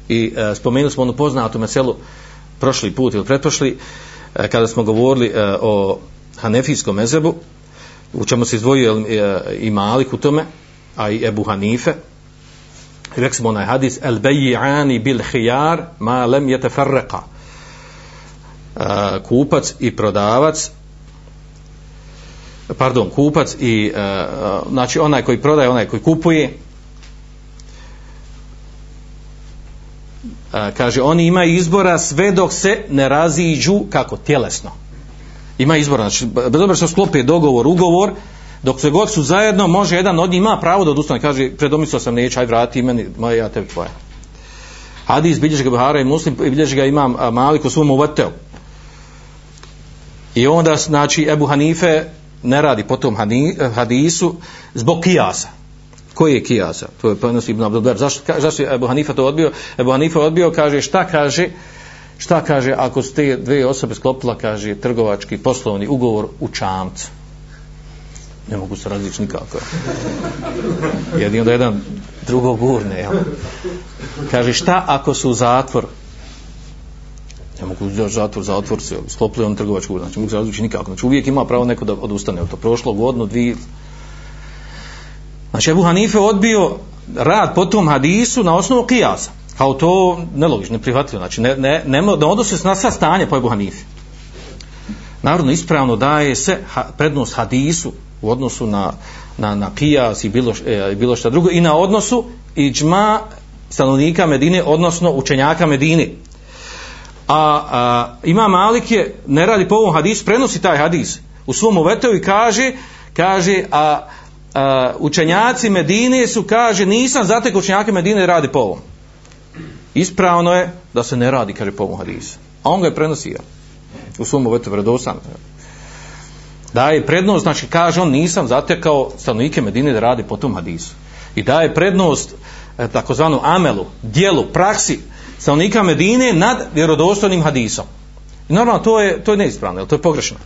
I uh, spomenuli smo onu poznatu meselu prošli put ili pretprošli, uh, kada smo govorili uh, o hanefijskom mezhebu, u čemu se izdvojio uh, i Malik u tome, a i Ebu Hanife. Rekli smo onaj hadis el beji'ani bil hijar ma lem jeteferreka, kupac i prodavac, pardon, kupac i uh, znači onaj koji prodaje, onaj koji kupuje, uh, kaže, oni imaju izbora sve dok se ne raziđu, kako, tjelesno ima izbora, znači bez obzira što sklopi dogovor, ugovor, dok se god su zajedno, može jedan od njih, ima pravo da odustane, kaže, predomislio sam, neću, aj vrati meni, moja, ja tebi tvoja. Hadis bilježi ga Buhari i Muslim, bilježi ga imam Malik u svom Muvatteu. I onda, znači, Ebu Hanife ne radi po tom hadisu zbog kijasa. Koji je kijasa? To je prenosi Ibn Abdul Bar. Zašto, zašto je Ebu Hanife to odbio? Ebu Hanife odbio, kaže, šta kaže, šta kaže ako su te dvije osobe sklopila, kaže, trgovački poslovni ugovor u čamcu? Ne mogu se različiti nikako. Jedino da jedan drugo gurne, jel? Kaže, šta ako su u zatvor? Ne mogu uđaš zatvor, zatvor se sklopili on trgovački ugovor, znači mogu se različiti nikako. Znači uvijek ima pravo neko da odustane od to. Prošlo godinu, dvije. Znači Ebu Hanife odbio rad po tom hadisu na osnovu kijasa. Kao to nelogično, neprihvatljivo. Znači ne, ne, ne, ne odnosi se na sva stanje po Ebu Hanife. Naravno, ispravno daje se ha, prednost hadisu u odnosu na, na, na kijas i bilo, e, bilo šta drugo, i na odnosu iđma stanovnika Medine, odnosno učenjaka Medine. A, a Imam Malik je, ne radi po ovom hadisu, prenosi taj hadis u svom Muvatteu i kaže, kaže a, a, učenjaci Medine su, kaže, nisam zatek učenjaka Medine radi po ovom. Ispravno je da se ne radi, kaže, po ovom hadisu. A on ga je prenosio u svom Muvatteu vjerodostojan. Daje prednost, znači kaže on, nisam zatekao stanovnike Medine da radi po tom hadisu. I daje prednost takozvanu amelu, dijelu, praksi stanovnika Medine nad vjerodostojnim hadisom. I normalno to je, to je neispravno, to je pogrešno.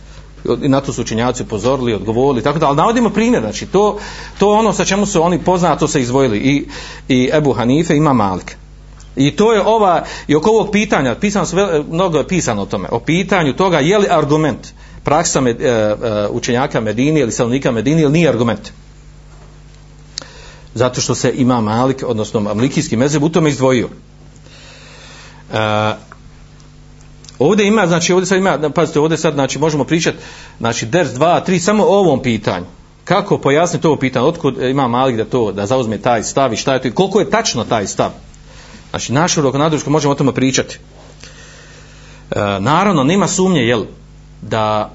I na to su učenjaci upozorili, odgovorili, tako da, ali navodimo primjer, znači to, to ono sa čemu su oni poznato se izdvojili i, i Ebu Hanife, ima Malik. I to je ova, i oko ovog pitanja, pisano, mnogo je pisano o tome, o pitanju toga je li argument praksa med, e, učenjaka Medine ili stanovnika Medine ili nije argument. Zato što se ima Malik, odnosno malikijski mezheb u tome izdvojio. E, Ovdje ima, znači ovdje sad ima, pazite, ovdje sad znači možemo pričati, znači ders dva, tri, samo o ovom pitanju. Kako pojasniti ovo pitanje, otkud ima Malik da to, da zauzme taj stav i šta je to i koliko je tačno taj stav. Znači naširoko, naduško možemo o tome pričati. E, naravno, nema sumnje, jel, da,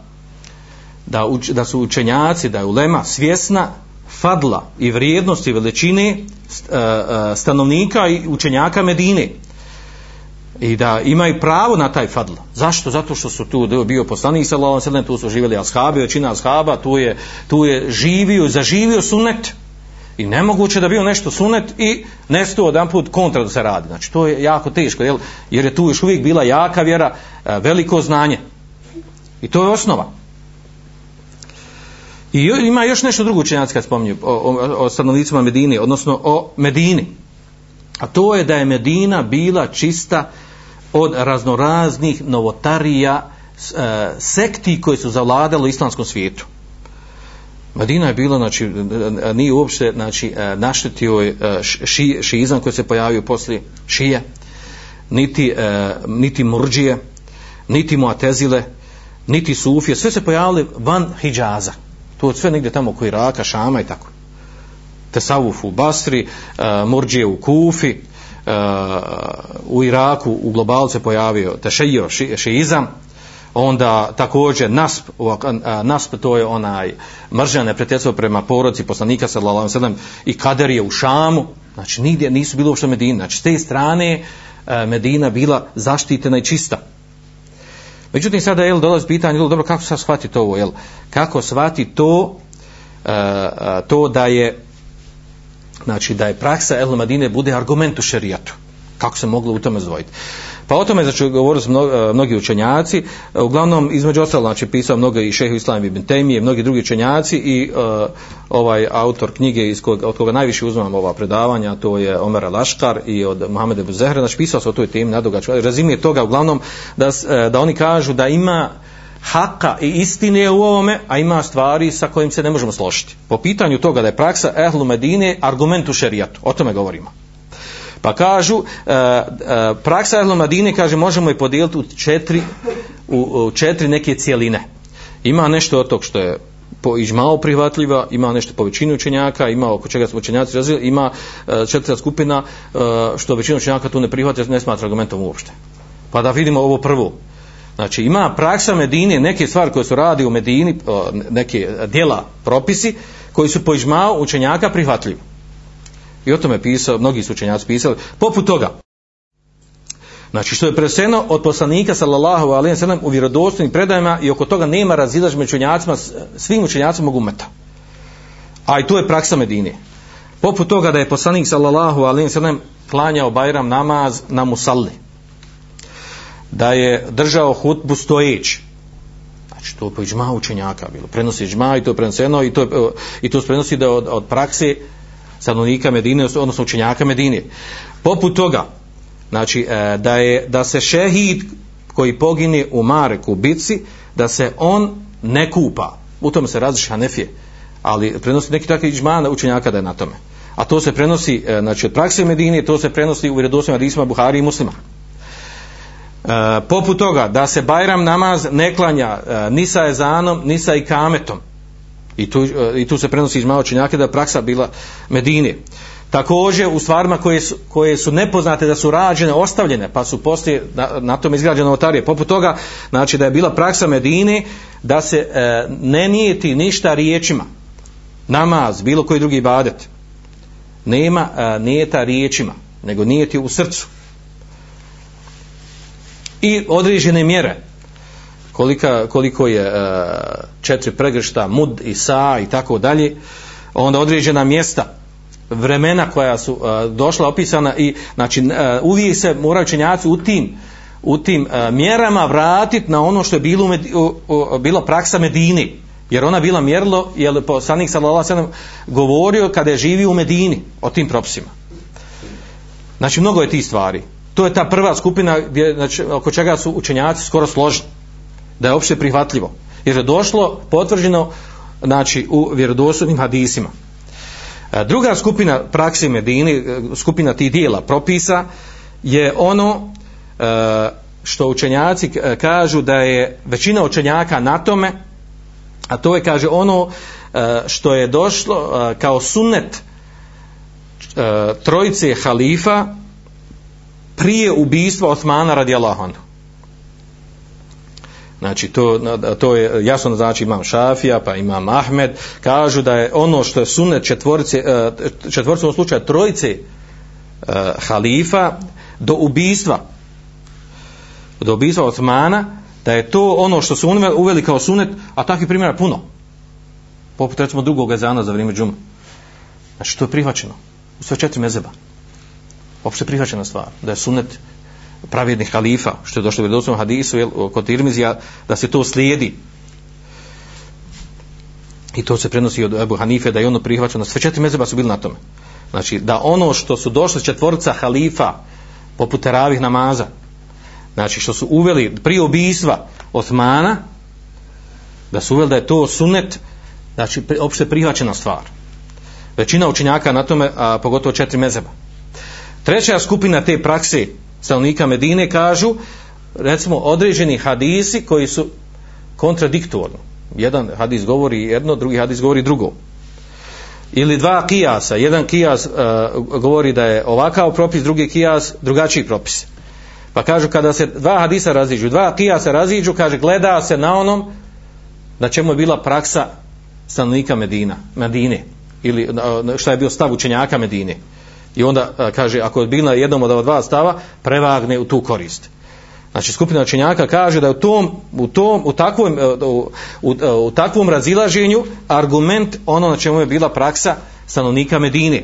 da, uč, da su učenjaci, da je ulema svjesna fadla i vrijednosti veličine stanovnika i učenjaka Medine. I da imaju pravo na taj fadl. Zašto? Zato što su tu bio poslanik sallallahu alejhi ve sellem, tu su živjeli ashabi, većina ashaba, tu je, tu je živio, zaživio sunet. I nemoguće da bio nešto sunet i nešto odanput kontra da se radi. Znači to je jako teško, jel? Jer je tu još uvijek bila jaka vjera, veliko znanje. I to je osnova. I ima još nešto drugo učenjaci kad spominju o, o, o stanovnicima Medine, odnosno o Medini. A to je da je Medina bila čista od raznoraznih novotarija, e, sekti koje su zavladale u islamskom svijetu. Medina je bila, znači, nije uopšte, znači, naštetio je ši, šizam koji se pojavio poslije šije, niti, e, niti murđije, niti muatezile, niti sufije, sve se pojavili van Hidžaza. To je sve negdje tamo oko Iraka, Šama i tako. Tesavuf u Basri, e, murđije u Kufi, e, u Iraku u globalu se pojavio tešejo, ši, šizam, onda također nasp, nasp to je onaj mržnja, neprijateljstvo prema porodici poslanika sallallahu alejhi ve sellem i kaderije u Šamu, znači nigdje nisu bilo uopšte Medina, znači s te strane e, Medina bila zaštitena i čista. Međutim, sada jel, dolazi pitanje, jel, dobro, kako sad shvatiti ovo, jel, kako shvati to, e, to da je, znači da je praksa El Madine bude argument u šerijatu. Kako se moglo u tome zvojiti? Pa o tome, znači, govorili su mno, mnogi učenjaci, uglavnom, između ostalog, znači, pisao mnogo i Šejh Islam ibn Tejmije, mnogi drugi učenjaci i uh, ovaj autor knjige iz kojeg, od koga najviše uzmam ova predavanja, to je Omer Al-Ashkar i od Muhameda Ebu Zehra, znači, pisao se o toj temi, nadogađaju, razumije toga, uglavnom, da, da oni kažu da ima haka i istine u ovome, a ima stvari sa kojim se ne možemo složiti. Po pitanju toga da je praksa Ehlu Medine argument u šerijatu, o tome govorimo. Pa kažu, e, e, praksa Ehlu Medine, kaže, možemo je podijeliti u četiri, u, u četiri neke cijeline. Ima nešto od tog što je po ižmao prihvatljiva, ima nešto po većini učenjaka, ima oko čega su učenjaci razvili, ima e, četvrta skupina e, što većina učenjaka tu ne prihvati, ne smatra argumentom uopšte. Pa da vidimo ovo prvo. Znači ima praksa Medine, neke stvari koje su radi u Medini, neke djela, propisi, koji su po ižmao učenjaka prihvatljivi. I o tome pisao, mnogi su učenjaci pisali, poput toga. Znači što je preneseno od poslanika sallallahu alejhi ve sellem u vjerodostojnim predajama i oko toga nema razilaženja među učenjacima, svim učenjacima umeta. A i to je praksa Medine. Poput toga da je poslanik sallallahu alejhi ve sellem klanjao Bajram namaz na musalli. Da je držao hutbu stojeći. Znači to je po iđma učenjaka bilo. Prenosi iđma i to je prenoseno i to, je, i to se prenosi da od, od prakse stanovnika Medine, odnosno učenjaka Medine. Poput toga, znači da, je, da se šehid koji pogine u Mareku bitci, da se on ne kupa. U tome se različi Hanefije. Ali prenosi neki takvi iđma učenjaka da je na tome. A to se prenosi, znači od prakse Medine, to se prenosi u vjerodostojnim hadisima Buhari i Muslima. E, poput toga da se Bajram namaz ne klanja e, ni sa ezanom ni sa ikametom i tu, e, i tu se prenosi iz maočenjaka da praksa bila Medine. Također u stvarima koje su, koje su nepoznate da su rađene, ostavljene, pa su poslije na, na tome izgrađene novotarije. Poput toga, znači da je bila praksa Medine da se e, ne nijeti ništa riječima, namaz, bilo koji drugi ibadet, nema e, nijeta riječima, nego nijeti u srcu. I određene mjere, kolika, koliko je e, četiri pregršta, mud i sa i tako dalje, onda određena mjesta, vremena koja su e, došla opisana i znači e, uvijek se moraju učenjaci u tim, u tim e, mjerama vratiti na ono što je bilo, u, u, bila praksa Medine, jer ona bila mjerilo, jer poslanik sallallahu alejhi ve sellem govorio kada je živio u Medini o tim propisima. Znači mnogo je tih stvari. To je ta prva skupina gdje, znači, oko čega su učenjaci skoro složni da je opće prihvatljivo jer je došlo potvrđeno, znači, u vjerodostojnim hadisima. E, druga skupina prakse Medine, skupina tih dijela propisa je ono e, što učenjaci kažu da je većina učenjaka na tome, a to je, kaže, ono što je došlo kao sunnet trojice halifa prije ubijstva Osmana radijallahu anhu. Znači to, to je jasno, znači imam Šafija pa imam Ahmed, kažu da je ono što je sunnet četvorice, četvoricom slučaju trojice halifa do ubijstva do ubijstva Osmana, da je to ono što su uveli kao sunet, a takvih primjera puno, poput recimo drugog ezana za vrijeme džume. Znači to je prihvaćeno u sve četiri mezheba, opšte prihvaćena stvar da je sunet pravednih halifa, što je došlo u vjerodostojnom hadisu, jel, kod Tirmizija, da se to slijedi, i to se prenosi od Ebu Hanife da je ono prihvaćeno, sve četiri mezheba su bili na tome. Znači da ono što su došli četvorca halifa poput teravih namaza, znači što su uveli prije ubijstva Osmana, da su uveli da je to sunet, znači opšte prihvaćena stvar, većina učenjaka na tome, a pogotovo četiri mezheba. Treća skupina te prakse stanovnika Medine kažu, recimo, određeni hadisi koji su kontradiktorni, jedan hadis govori jedno, drugi hadis govori drugo, ili dva kijasa, jedan kijas uh, govori da je ovakav propis, drugi kijas drugačiji propis. Pa kažu, kada se dva hadisa raziđu, dva kijasa raziđu, kaže, gleda se na onom na čemu je bila praksa stanovnika Medina, Medine, ili uh, šta je bio stav učenjaka Medine. I onda kaže, ako je bila jednom od ova dva stava, prevagne u tu korist. Znači skupina učenjaka kaže da u tom, u tom, u takvom, u, u, u takvom razilaženju argument ono na čemu je bila praksa stanovnika Medine.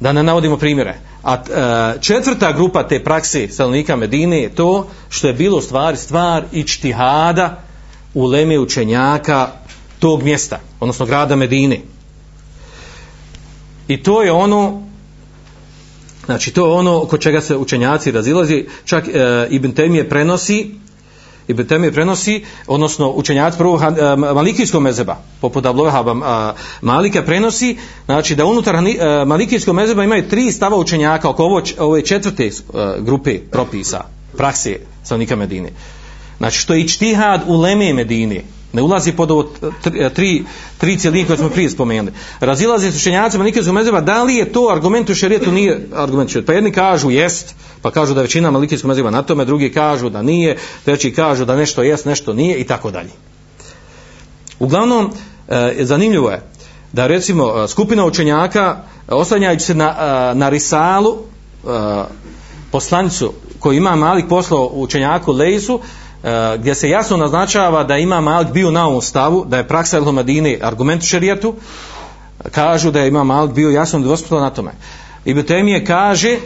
Da ne navodimo primjere. A četvrta grupa te prakse stanovnika Medine je to što je bilo stvar stvar ičtihada uleme učenjaka tog mjesta, odnosno grada Medine. I to je ono, znači to je ono oko čega se učenjaci razilazi, čak e, Ibn Temije prenosi, Ibn Temije prenosi, odnosno učenjaci prvog e, malikijskog mezheba, poput Abdulvehaba Malika prenosi, znači da unutar e, malikijskog mezheba imaju tri stava učenjaka oko ovo, ove četvrte e, grupe propisa, prakse stanovnika Medine. Znači što je ičtihad uleme Medine, ne ulazi pod ovo tri, tri cjeline koje smo prije spomenuli. Razilaze se učenjaci malikijskog mezheba da li je to argument u šerijetu, nije argument u šerijetu. Pa jedni kažu jest, pa kažu da većina malikijskog mezheba na tome, drugi kažu da nije, treći kažu da nešto jest, nešto nije i tako dalje. Uglavnom, zanimljivo je da recimo skupina učenjaka, oslanjajući se na, na risalu, poslanicu koju ima Malik poslao učenjaku Lejsu, gdje se jasno naznačava da ima Malik bio na ovom stavu, da je praksa ehlu Medine argument u šerijetu, kažu da je ima Malik bio jasno dvosmislen na tome. Ibn Temije kaže,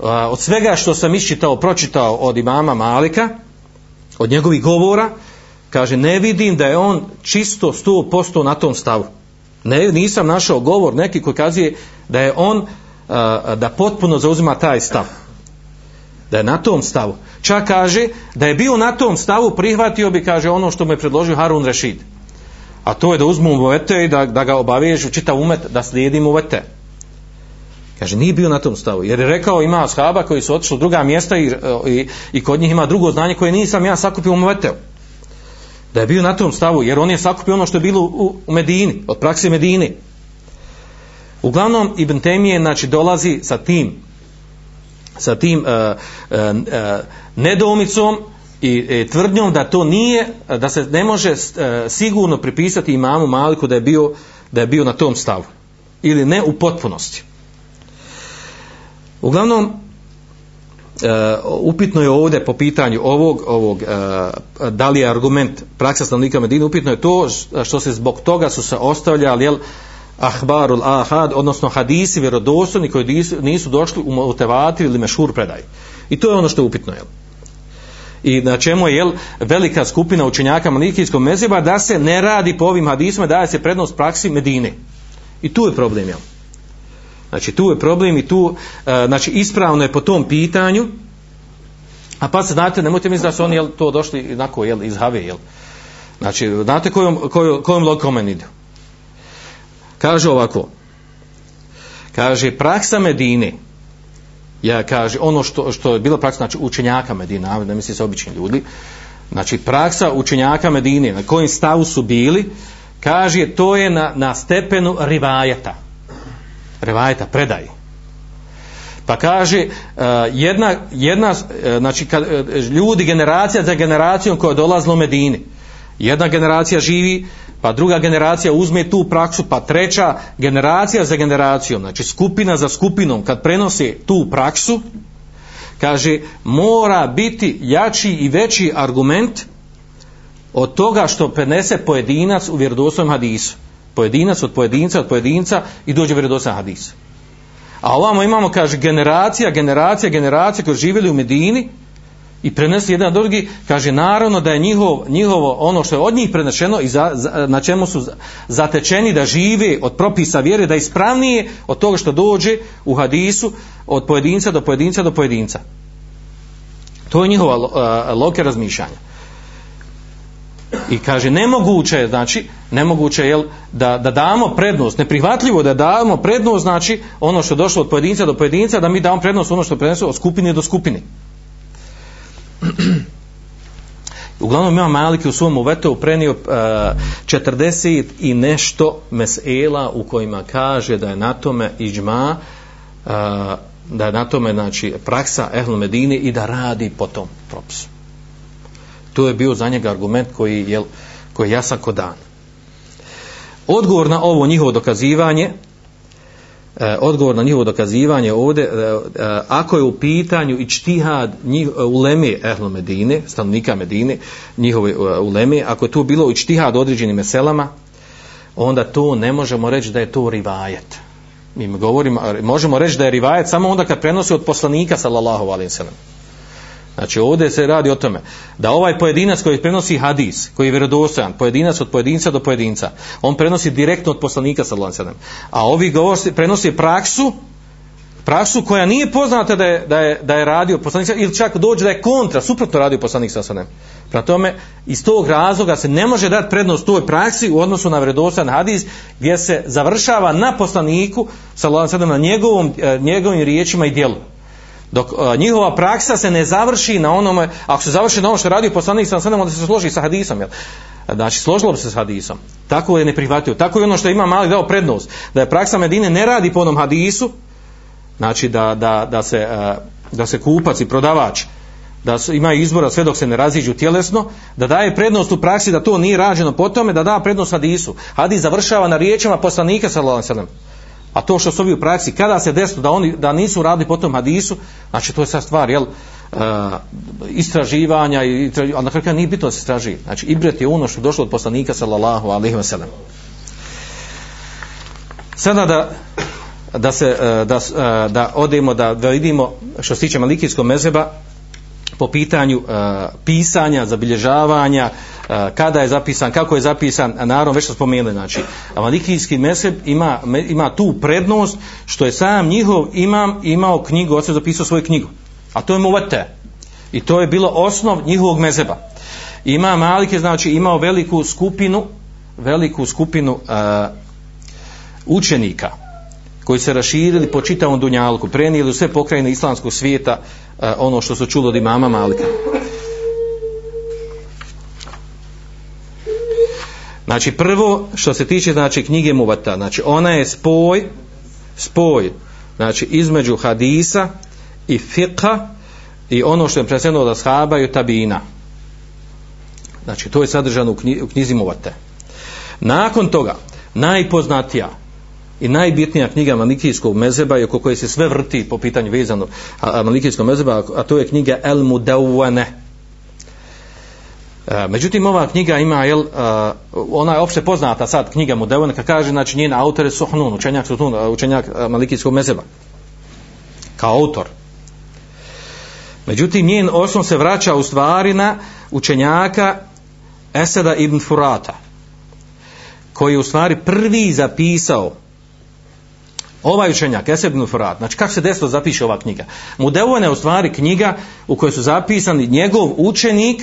od svega što sam iščitao, pročitao od imama Malika, od njegovih govora, kaže, ne vidim da je on čisto sto posto na tom stavu. Ne, nisam našao govor neki koji kazuje da je on, da potpuno zauzima taj stav, da je na tom stavu. Čak kaže, da je bio na tom stavu, prihvatio bi, kaže, ono što mu je predložio Harun Rešid. A to je da uzmu muvete i da, da ga obavežu čitav umet da slijedi muvete. Kaže, nije bio na tom stavu, jer je rekao, ima ashaba koji su otišli u druga mjesta i, i, i kod njih ima drugo znanje koje nisam ja sakupio u muveteu. Da je bio na tom stavu, jer on je sakupio ono što je bilo u, u Medini, od praksi Medini. Uglavnom, Ibn Temije, znači, dolazi sa tim sa tim uh, uh, uh, nedoumicom i uh, tvrdnjom da to nije, da se ne može uh, sigurno pripisati imamu Maliku da je bio, da je bio na tom stavu, ili ne u potpunosti. Uglavnom, uh, upitno je ovdje po pitanju ovog, ovog uh, da li je argument praksa stanovnika Medine, upitno je to što se zbog toga su se ostavljali, jel, ahbarul ahad, odnosno hadisi vjerodostojni koji nisu došli u mutevatir ili mešhur predaj. I to je ono što je upitno, jel? I na čemu je, jel, velika skupina učenjaka malikijskog mezheba da se ne radi po ovim hadisima, daje se prednost praksi Medine. I tu je problem, jel? Znači tu je problem i tu, znači ispravno je po tom pitanju, a pa se znate, nemojte misliti da su oni, jel, to došli onako, jel, iz have, jel? Znači, znate kojom, kojom, kojom logikom on ide? Kaže ovako, kaže, praksa Medine Ja kaže, ono što, što je bila praksa znači, učenjaka Medine, ne misli se obični ljudi, znači praksa učenjaka Medine, na kojem stavu su bili, kaže, to je na, na stepenu rivajeta, rivajeta, predaj. Pa kaže, jedna, jedna znači, kad, ljudi generacija za generacijom koja je dolazila u Medini, jedna generacija živi, pa druga generacija uzme tu praksu, pa treća generacija za generacijom, znači skupina za skupinom, kad prenose tu praksu, kaže, mora biti jači i veći argument od toga što prenese pojedinac u vjerodostojnom hadisu. Pojedinac od pojedinca, od pojedinca i dođe vjerodostojan hadis. A ovamo imamo, kaže, generacija, generacija, generacija koji živjeli u Medini i prenesli jedan drugi, kaže, naravno da je njihovo, njihovo ono što je od njih prenešeno i za, za, na čemu su zatečeni da žive od propisa vjere, da je ispravnije od toga što dođe u hadisu od pojedinca do pojedinca do pojedinca. To je njihova loke razmišljanja. I kaže, nemoguće je, znači, nemoguće je da, da damo prednost, neprihvatljivo da damo prednost, znači, ono što je došlo od pojedinca do pojedinca, da mi damo prednost ono što je preneslo od skupine do skupine. Uglavnom, ima Maliki u svom uvetu prenio četrdeset uh, i nešto mesela u kojima kaže da je na tome iđma, uh, da je na tome, znači, praksa Ehlu Medine i da radi po tom propisu. To je bio za njega argument koji je, koji je jasan ko dan. Odgovor na ovo njihovo dokazivanje, eh, odgovor na njihovo dokazivanje ovdje, eh, eh, ako je u pitanju ičtihad njih, uh, uleme Ehlu Medine, stanovnika Medine, njihove uh, uleme, ako je to bilo ičtihad određenim meselama, onda to ne možemo reći da je to rivajet. Mi govorimo, možemo reći da je rivajet samo onda kad prenosi od poslanika sallallahu alejhi ve sellem. Znači ovdje se radi o tome da ovaj pojedinac koji prenosi hadis, koji je vjerodostojan, pojedinac od pojedinca do pojedinca, on prenosi direktno od poslanika sallallahu alejhi ve sellem, a ovi govor prenosi praksu, praksu koja nije poznata da je, da je, da je radio poslanik ili čak dođe da je kontra, suprotno radio poslanik sallallahu alejhi ve sellem. Prema tome, iz tog razloga se ne može dati prednost toj praksi u odnosu na vjerodostojan hadis gdje se završava na poslaniku sallallahu alejhi ve sellem, na njegovom, njegovim riječima i djelu. Dok a, njihova praksa se ne završi na onome, ako se završi na ono što radi poslanik sallallahu alejhi ve sellem, onda se složi sa hadisom, jel? Znači složilo bi se s hadisom. Tako je neprihvatljivo. Tako je ono što ima mali dao prednost, da je praksa Medine ne radi po onom hadisu, znači da, da, da, se, a, da se kupac i prodavač da su, imaju izbora sve dok se ne raziđu tjelesno, da daje prednost u praksi da to nije rađeno po tome, da da prednost hadisu. Hadis završava na riječima poslanika sallallahu alejhi ve sellem. A to što su ovi u praksi, kada se desilo da oni da nisu radili po tom hadisu, znači to je sad stvar, jel, e, istraživanja, i, a na kraju kada nije bitno da se istraži. Znači, ibret je ono što je došlo od poslanika, sallallahu alejhi ve sellem. Sada da, da, se, da, da odemo, da, da vidimo što se tiče malikijskog mezheba, po pitanju e, pisanja, zabilježavanja, e, kada je zapisan, kako je zapisan, naravno već što spomenuli, znači, malikijski mezheb ima, ima tu prednost što je sam njihov imam imao knjigu, otac je zapisao svoju knjigu, a to je muvete i to je bilo osnov njihovog mezheba. Imam Malik je znači imao veliku skupinu, veliku skupinu e, učenika koji se raširili po čitavom dunjalku, prenijeli u sve pokrajine islamskog svijeta ono što su čuli od imama Malika. Znači prvo što se tiče znači knjige Muvata, znači ona je spoj, spoj znači između hadisa i fiqha i ono što je preneseno od ashaba i tabina. Znači to je sadržano u knjizi Muvata. Nakon toga najpoznatija i najbitnija knjiga malikijskog mezheba i oko koje se sve vrti po pitanju vezano malikijskog mezheba, a to je knjiga El Mudawwane. Međutim, ova knjiga ima, jel, ona je opšte poznata sad, knjiga Mudawwane, kad kaže, znači njen autor je Suhnun, učenjak, učenjak malikijskog mezheba, kao autor. Međutim, njen osnov se vraća u stvari na učenjaka Eseda ibn Furata, koji je u stvari prvi zapisao ovaj učenjak, Esed ibn Furat. Znači kako se desilo zapiše ova knjiga? Mudawwana je u stvari knjiga u kojoj su zapisani njegov učenik,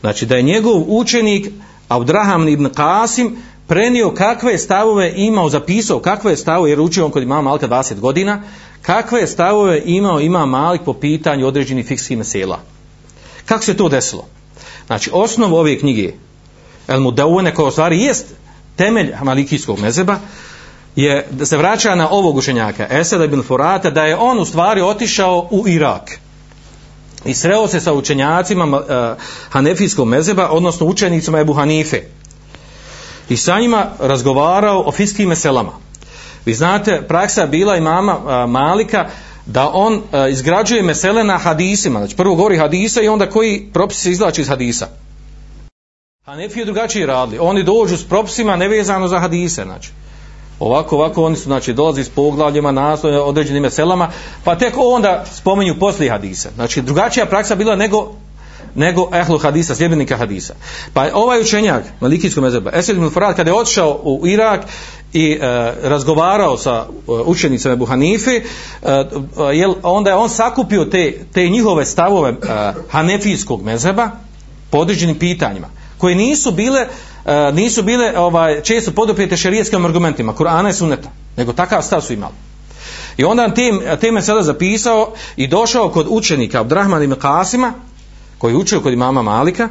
znači da je njegov učenik Abdrahman ibn Qasim prenio kakve je stavove imao, zapisao kakve je stavove, jer učio on kod imama Malika dvadeset godina, kakve je stavove imao imam Malik po pitanju određenih fiksnih mesela. Kako se to desilo? Znači, osnov ove knjige El Mudawene, koja u stvari jest temelj malikijskog mezheba, je da se vraća na ovog učenjaka Eseda ibn Furata, da je on u stvari otišao u Irak i sreo se sa učenjacima uh, hanefijskog mezheba, odnosno učenicima Ebu Hanife, i sa njima razgovarao o fikskim meselama. Vi znate, praksa bila imama uh, Malika da on uh, izgrađuje mesele na hadisima. Znači, prvo govori hadisa i onda koji propis se izlači iz hadisa. Hanefije drugačije radili. Oni dođu s propisima nevezano za hadise. Znači, ovako, ovako, oni su, znači, dolazi s poglavljima, naslovima, određenim meselama, pa tek onda spominju poslije hadise. Znači, drugačija praksa bila nego nego ehlu hadisa, sljedbenika hadisa. Pa ovaj učenjak malikijskog mezheba, Esed ibn Furad, kada je otišao u Irak i e, razgovarao sa učenicima Ebu Hanife, e, jel, onda je on sakupio te, te njihove stavove e, hanefijskog mezheba po određenim pitanjima, koje nisu bile, e, nisu bile ovaj, često podoprijete šerijetskim argumentima Kur'ana i Sunneta, nego takav stav su imali. I onda on te, te mesele zapisao i došao kod učenika Abdurrahmana ibn Kasima, koji je učio kod imama Malika,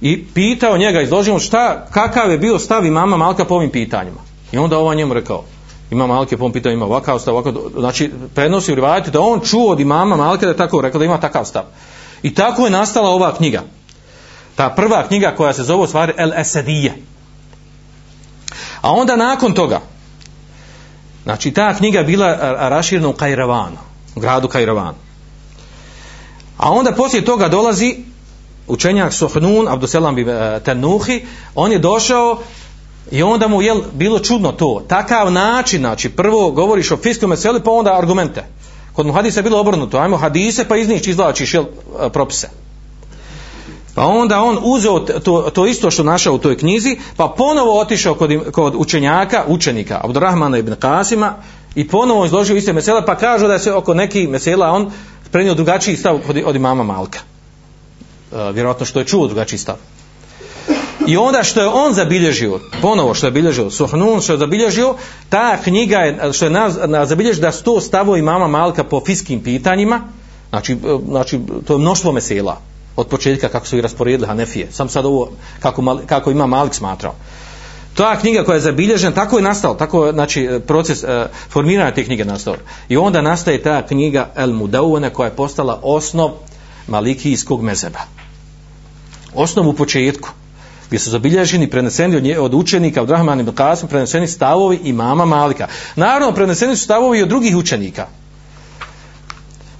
i pitao njega, izložio mu šta, kakav je bio stav imama Malika po ovim pitanjima. I onda ovaj njemu rekao, imam Malik je po ovom pitanju ima ovakav stav, ovakav, znači prenosi u rivajetu da on čuo od imama Malika da je tako rekao, da ima takav stav. I tako je nastala ova knjiga. Ta prva knjiga koja se zove u stvari El Esedije. A onda nakon toga, znači ta knjiga je bila raširena u Kajravanu, u gradu Kajravanu. A onda poslije toga dolazi učenjak Sohnun, Abduselam Tenuhi, on je došao i onda mu je bilo čudno to. Takav način, znači prvo govoriš o fiskom meseli, pa onda argumente. Kod mu hadisa je bilo obrnuto, ajmo hadise pa iz njih izvlačiš jel, propise. Pa onda on uzeo to, to isto što našao u toj knjizi, pa ponovo otišao kod, kod učenjaka, učenika Abdurrahmana ibn Kasima, i ponovo izložio iste mesele, pa kažu da se oko nekih mesela on prenio drugačiji stav od imama Malika. E, vjerojatno što je čuo drugačiji stav. I onda što je on zabilježio, ponovo što je bilježio, Sohnun što je zabilježio, ta knjiga je, što je naz, naz, zabilježio da sto stavova imama Malika po fiskim pitanjima, znači, znači to je mnoštvo mesela, od početka kako su ih rasporedili Hanefije, sam sad ovo kako, kako ima Malik smatrao. Ta knjiga koja je zabilježena, tako je nastao, tako je, znači, proces e, formiranja te knjige nastao. I onda nastaje ta knjiga El Mudawwana, koja je postala osnov malikijskog mezheba. Osnov u početku, gdje su zabilježeni, preneseni od, nje, od učenika, od Rahmana ibn Kasima, preneseni stavovi imama Malika. Naravno, preneseni su stavovi i od drugih učenika.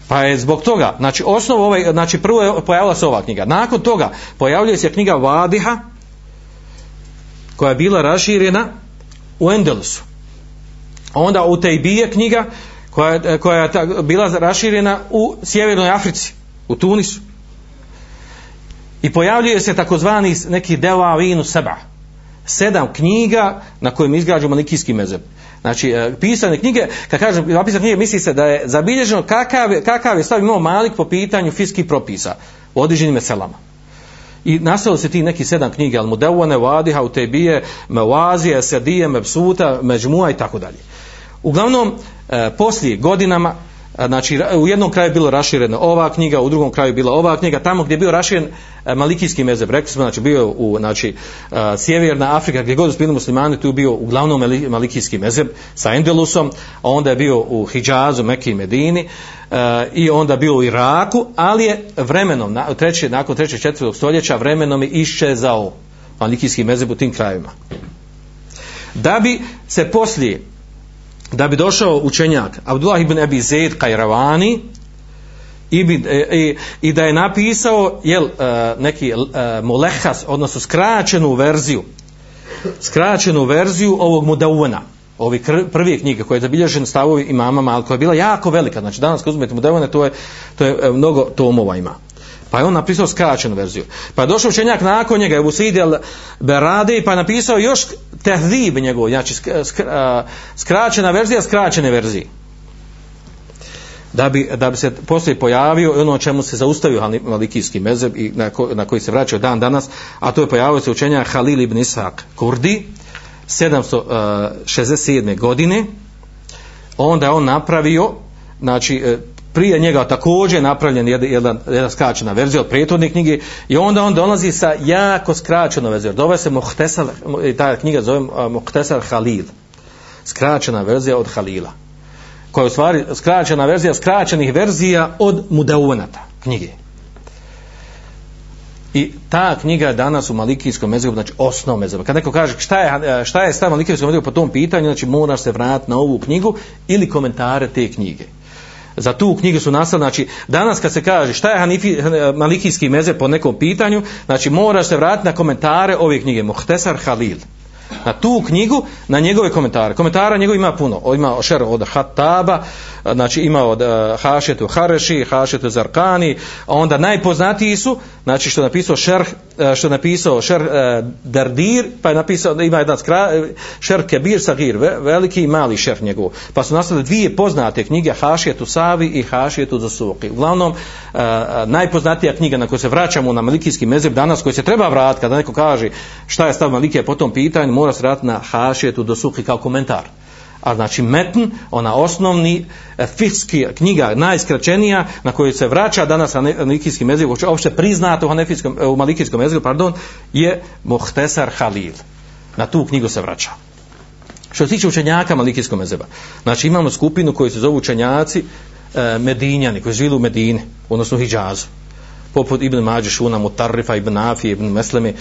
Pa je zbog toga, znači, osnov ovaj, znači, prvo je pojavila se ova knjiga. Nakon toga pojavljuje se knjiga Vadiha, koja je bila raširena u Endelusu. Onda u Tejbije knjiga koja, koja je ta, bila raširena u Sjevernoj Africi, u Tunisu. I pojavljuje se takozvani neki Devavinu Seba. Sedam knjiga na kojim izgrađu malikijski mezheb. Znači, pisane knjige, kad kažem napisane knjige, misli se da je zabilježeno kakav, kakav je stav imao Malik po pitanju fiskih propisa u određenim meselama. I nastalo se ti neki sedam knjiga, El Mudawwana, Vadiha, Utejbije, Mevazije, Esedije, Mebsuta, Međmua i tako dalje. Uglavnom, e, poslije godinama, e, znači u jednom kraju je bilo raširena ova knjiga, u drugom kraju je bila ova knjiga, tamo gdje je bio raširen e, malikijski mezheb, rekli smo, znači bio u znači, e, Sjeverna Afrika, gdje god su bili muslimani, tu je bio uglavnom malikijski mezheb sa Endelusom, a onda je bio u Hidžazu, Mekki i Medini, E, i onda bio u Iraku, ali je vremenom, na, treći, nakon trećeg, četvrtog stoljeća, vremenom je iščezao malikijski mezheb u tim krajevima. Da bi se poslije, da bi došao učenjak Abdullah ibn Abi Zaid Kajravani i, i, i da je napisao jel, neki molehas, odnosno skraćenu verziju, skraćenu verziju ovog Mudawwana, ovi prve knjige koje je zabilježen stavovi imama Malika, koja je bila jako velika, znači danas kad uzmete Mudawwana, to je, to je mnogo tomova ima. Pa je on napisao skraćenu verziju. Pa je došao učenjak nakon njega, Ebu Said el-Berade, pa je napisao još tehdib njegov, znači skraćena verzija, skraćene verzije. Da bi, da bi se poslije pojavio ono o čemu se zaustavio malikijski mezheb i na, ko, na koji se vraćao dan danas, a to je pojavio se učenjak Halil ibn Ishaq Kurdi, sedamsto šezdeset sedme. godine, onda je on napravio, znači prije njega također napravljen jedan, jedan skraćena verzija od prethodne knjige i onda on dolazi sa jako skraćenom verzijom. Dove se Muhtesar, ta knjiga zove Muhtesar Halil, skraćena verzija od Halila, koja je u stvari skraćena verzija skraćenih verzija od Mudavanata knjige. I ta knjiga je danas u malikijskom mezhebu, znači osnov mezheba. Kad neko kaže šta je, šta je stav malikijskog mezheba po tom pitanju, znači moraš se vratiti na ovu knjigu ili komentare te knjige. Za tu knjigu su nastali, znači danas kad se kaže šta je hanifi, malikijski mezheb po nekom pitanju, znači moraš se vratiti na komentare ove knjige, Muhtesar Halil. Na tu knjigu, na njegove komentare. Komentara njegov ima puno. Ima šer od Hataba, znači ima od Hašetu Hareši, Hašetu Zarkani, a onda najpoznatiji su, znači što je napisao šer, što je napisao šer Dardir, pa je napisao, ima jedan skra, šer Kebir Sagir, veliki i mali šer njegov. Pa su nastale dvije poznate knjige, Hašetu Savi i Hašetu Zasuki. Uglavnom, najpoznatija knjiga na koju se vraćamo na malikijski mezheb danas, koji se treba vratiti, kada neko kaže šta je stav Malikija po tom pitanju, mora se vratiti na Hašetu Dasuki kao komentar. A znači metn, ona osnovni fikski knjiga, najskraćenija, na koju se vraća danas malikijski mezheb, koja je opšte priznata u, u malikijskom mezhebu, pardon, je Muhtesar Halil. Na tu knjigu se vraća. Što se tiče učenjaka malikijskog mezheba, znači imamo skupinu koju se zovu učenjaci Medinjani, koji živi u Medini, odnosno Hidžazu, poput Ibn Mađešuna, Mutarrifa, Ibn Afije, Ibn Mesleme.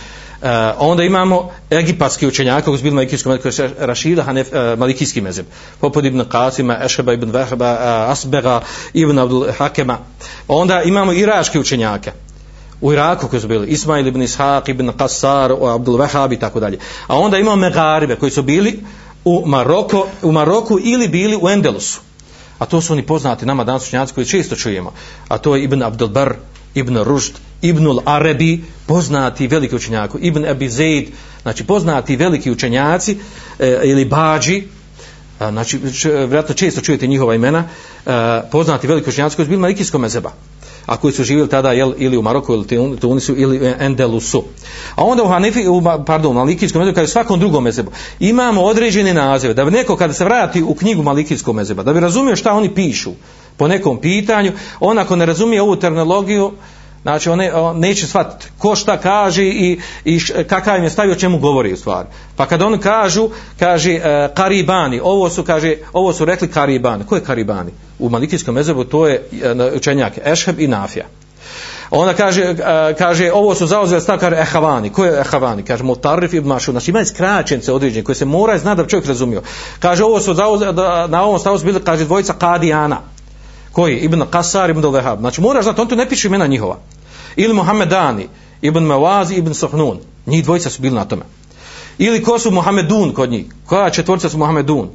Uh, onda imamo egipatski učenjaka koji su bili malikijski mezheb, koji je rašila hanef, uh, malikijski mezheb, poput Ibn Qasima, Ešheba, Ibn Vahba, uh, Asbega, Ibn Abdul Hakema. Onda imamo iraški učenjake u Iraku koji su bili Ismail ibn Ishaq, Ibn Qasar, Abdul Vahab i tako dalje. A onda imamo Megaribe koji su bili u, Maroko, u Maroku ili bili u Endelusu, a to su oni poznati nama danas učenjaci koji često čujemo, a to je Ibn Abdul Bar, Ibn Rušd, Ibnul Arabi, poznati veliki učenjaci, Ibn Abi Zaid, znači poznati veliki učenjaci, e, ili Bađi, a, znači vjerojatno često čujete njihova imena, e, poznati veliki učenjaci koji su bili malikijskog mezheba, a koji su živjeli tada jel, ili u Maroku, ili Tunisu, ili Endelusu. A onda u Hanefi, u, pardon, malikijskom mezhebu, kao i svakom drugom mezhebu, imamo određene nazive, da bi neko kada se vrati u knjigu malikijskog mezheba, da bi razumio šta oni pišu po nekom pitanju, on ako ne razumije ovu terminologiju, znači on, ne, on neće shvatiti ko šta kaže i, i kakav im je stav, o čemu govori u stvari. Pa kada oni kažu, kaže e, Karibani, ovo su, kaže, ovo su rekli Karibani. Ko je Karibani? U malikijskom mezhebu to je e, učenjak Ešheb i Nafija. Onda kaže, e, kaže ovo su zauzeli stav, kaže Ehavani. Ko je Ehavani? Kaže Mutarrif ibn Mašur. Znači ima skraćence određene koje se moraju znati da bi čovjek razumio. Kaže ovo su zauzeli, na ovom stavu su bili, kaže, dvojica Kadijana. Koji? Ibn Qasar, Ibn Al-Wahhab. Znači moraš znati, on tu ne piše imena njihova. Ili Muhammedani, Ibn Mawazi, Ibn Sahnun. Njih dvojica su bili na tome. Ili ko su Muhammedun kod njih? Koja četvorca su Muhammedun?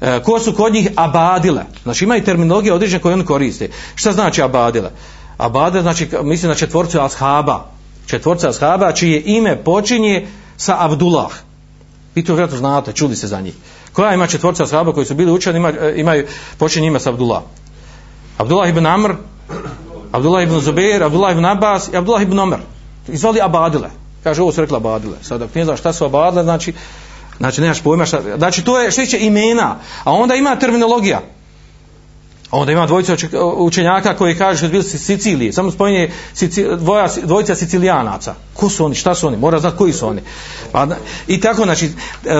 E, ko su kod njih Abadile? Znači ima i terminologija određena koju oni koriste. Šta znači Abadile? Abadile znači, mislim na četvorcu Ashaba. Četvorca Ashaba čije ime počinje sa Abdullah. Vi to vjerojatno znate, čuli se za njih. Koja ima četvorca Ashaba koji su bili učeni, ima, imaju, počinje ime sa Abdullah? Abdullah ibn Amr, Abdullah ibn Zubair, Abdullah ibn Abbas i Abdullah ibn Omer. Izvali Abadile. Kaže, ovo su rekla Abadile. Sad ako ne znaš šta su Abadile, znači, znači nemaš pojma šta. Znači to je što tiče imena. A onda ima terminologija. Onda ima dvojica učenjaka koji kaže što je bili Sicilije. Samo spominje dvojica Sicilijanaca. Ko su oni, šta su oni, mora znati koji su oni. Pa, i tako, znači,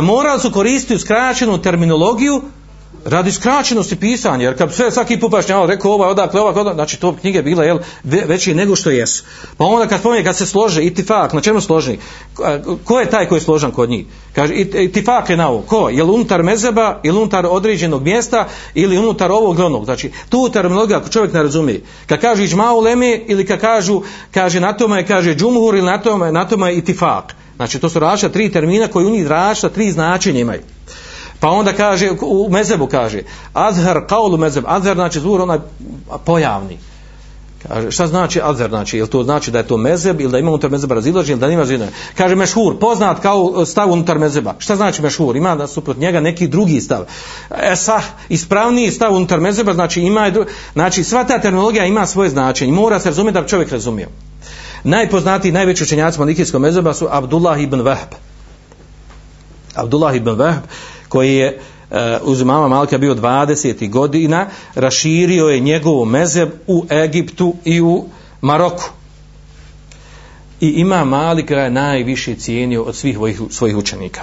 morali su koristiti skraćenu terminologiju radi skraćenosti pisanja, jer kad sve svaki pupašnjava rekao ovaj, odakle, ovak, odakle, znači to knjige bila jel, veći nego što jesu. Pa onda kad spominje, kad se slože itifak, na čemu složni, ko je taj koji je složan kod njih? Kaže, itifak je na ovo, ko? Jel unutar mezeba, ili unutar određenog mjesta, ili unutar ovog ili onog. Znači, tu terminologiju ako čovjek ne razumije, kad kažu iđma uleme, ili kad kažu, kaže na tome, kaže džumhur, ili na tome, na tome itifak. Znači, to su različita tri termina koji u njih različita tri značenja imaju. Pa onda kaže, u mezhebu kaže, azher, kaulu mezheb, azher znači zvuk onaj pojavni. Kaže, šta znači azher, znači, jel to znači da je to mezheb ili da ima unutar mezheba razilaženje ili da nema razilaženje. Kaže mešhur, poznat kao stav unutar mezheba. Šta znači mešhur? Ima da suprot njega neki drugi stav. Esah, ispravniji stav unutar mezheba, znači ima i drugi. Znači sva ta terminologija ima svoje značenje, mora se razumjeti da bi čovjek razumio. Najpoznatiji, najveći učenjaci malikijskog mezheba su Abdullah ibn Wahb. Abdullah ibn Wahb, koji je uh, uz mama Malika bio dvadesetih godina, raširio je njegov mezheb u Egiptu i u Maroku. I Imam Malik je najviše cijenio od svih svojih učenika.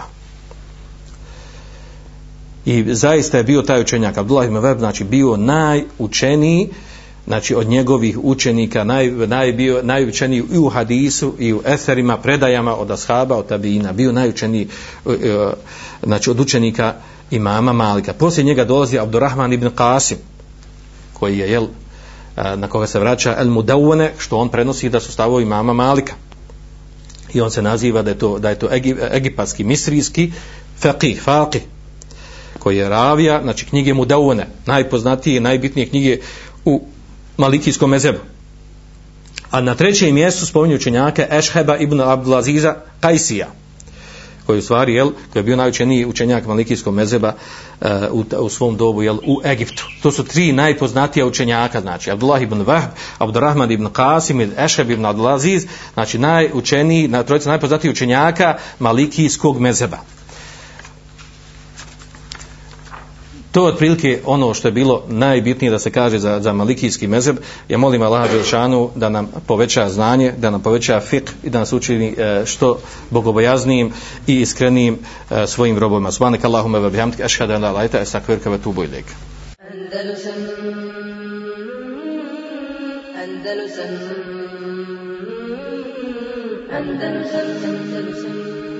I zaista je bio taj učenjak Abdullah ibn Wahb, znači bio najučeniji, znači od njegovih učenika, naj, naj bio, najučeniji i u hadisu i u eserima, predajama od ashaba, od tabiina, bio najučeniji znači od učenika imama Malika. Poslije njega dolazi Abdurrahman ibn Qasim, koji je jel, na koga se vraća El Mudawwane, što on prenosi da su stavovi imama Malika, i on se naziva da je to, da je to egipatski, misrijski faqih, faqih, koji je ravija, znači knjige Mudawwane, najpoznatije i najbitnije knjige u malikijskom mezhebu. A na trećem mjestu spominju učenjake Eshheba ibn Abdulaziza Kajsija, koji u stvari jel, koji je bio najučeniji učenjak malikijskog mezheba uh, u, u svom dobu jel, u Egiptu. To su tri najpoznatija učenjaka, znači Abdullah ibn Wahb, Abdurrahman ibn Qasim i Eshheb ibn Abdulaziz, znači najučeniji, na trojica najpoznatijih učenjaka malikijskog mezheba. To je otprilike ono što je bilo najbitnije da se kaže za, za malikijski mezheb. Ja molim Allaha dželešanu da nam poveća znanje, da nam poveća fiqh i da nas učini što bogobojaznijim i iskrenijim svojim robovima. Subhanak Allahumma wa bihamdika ashhadu an la ilaha illa anta astaghfiruka wa atubu ilaik. Andalusam Andalusam Andalusam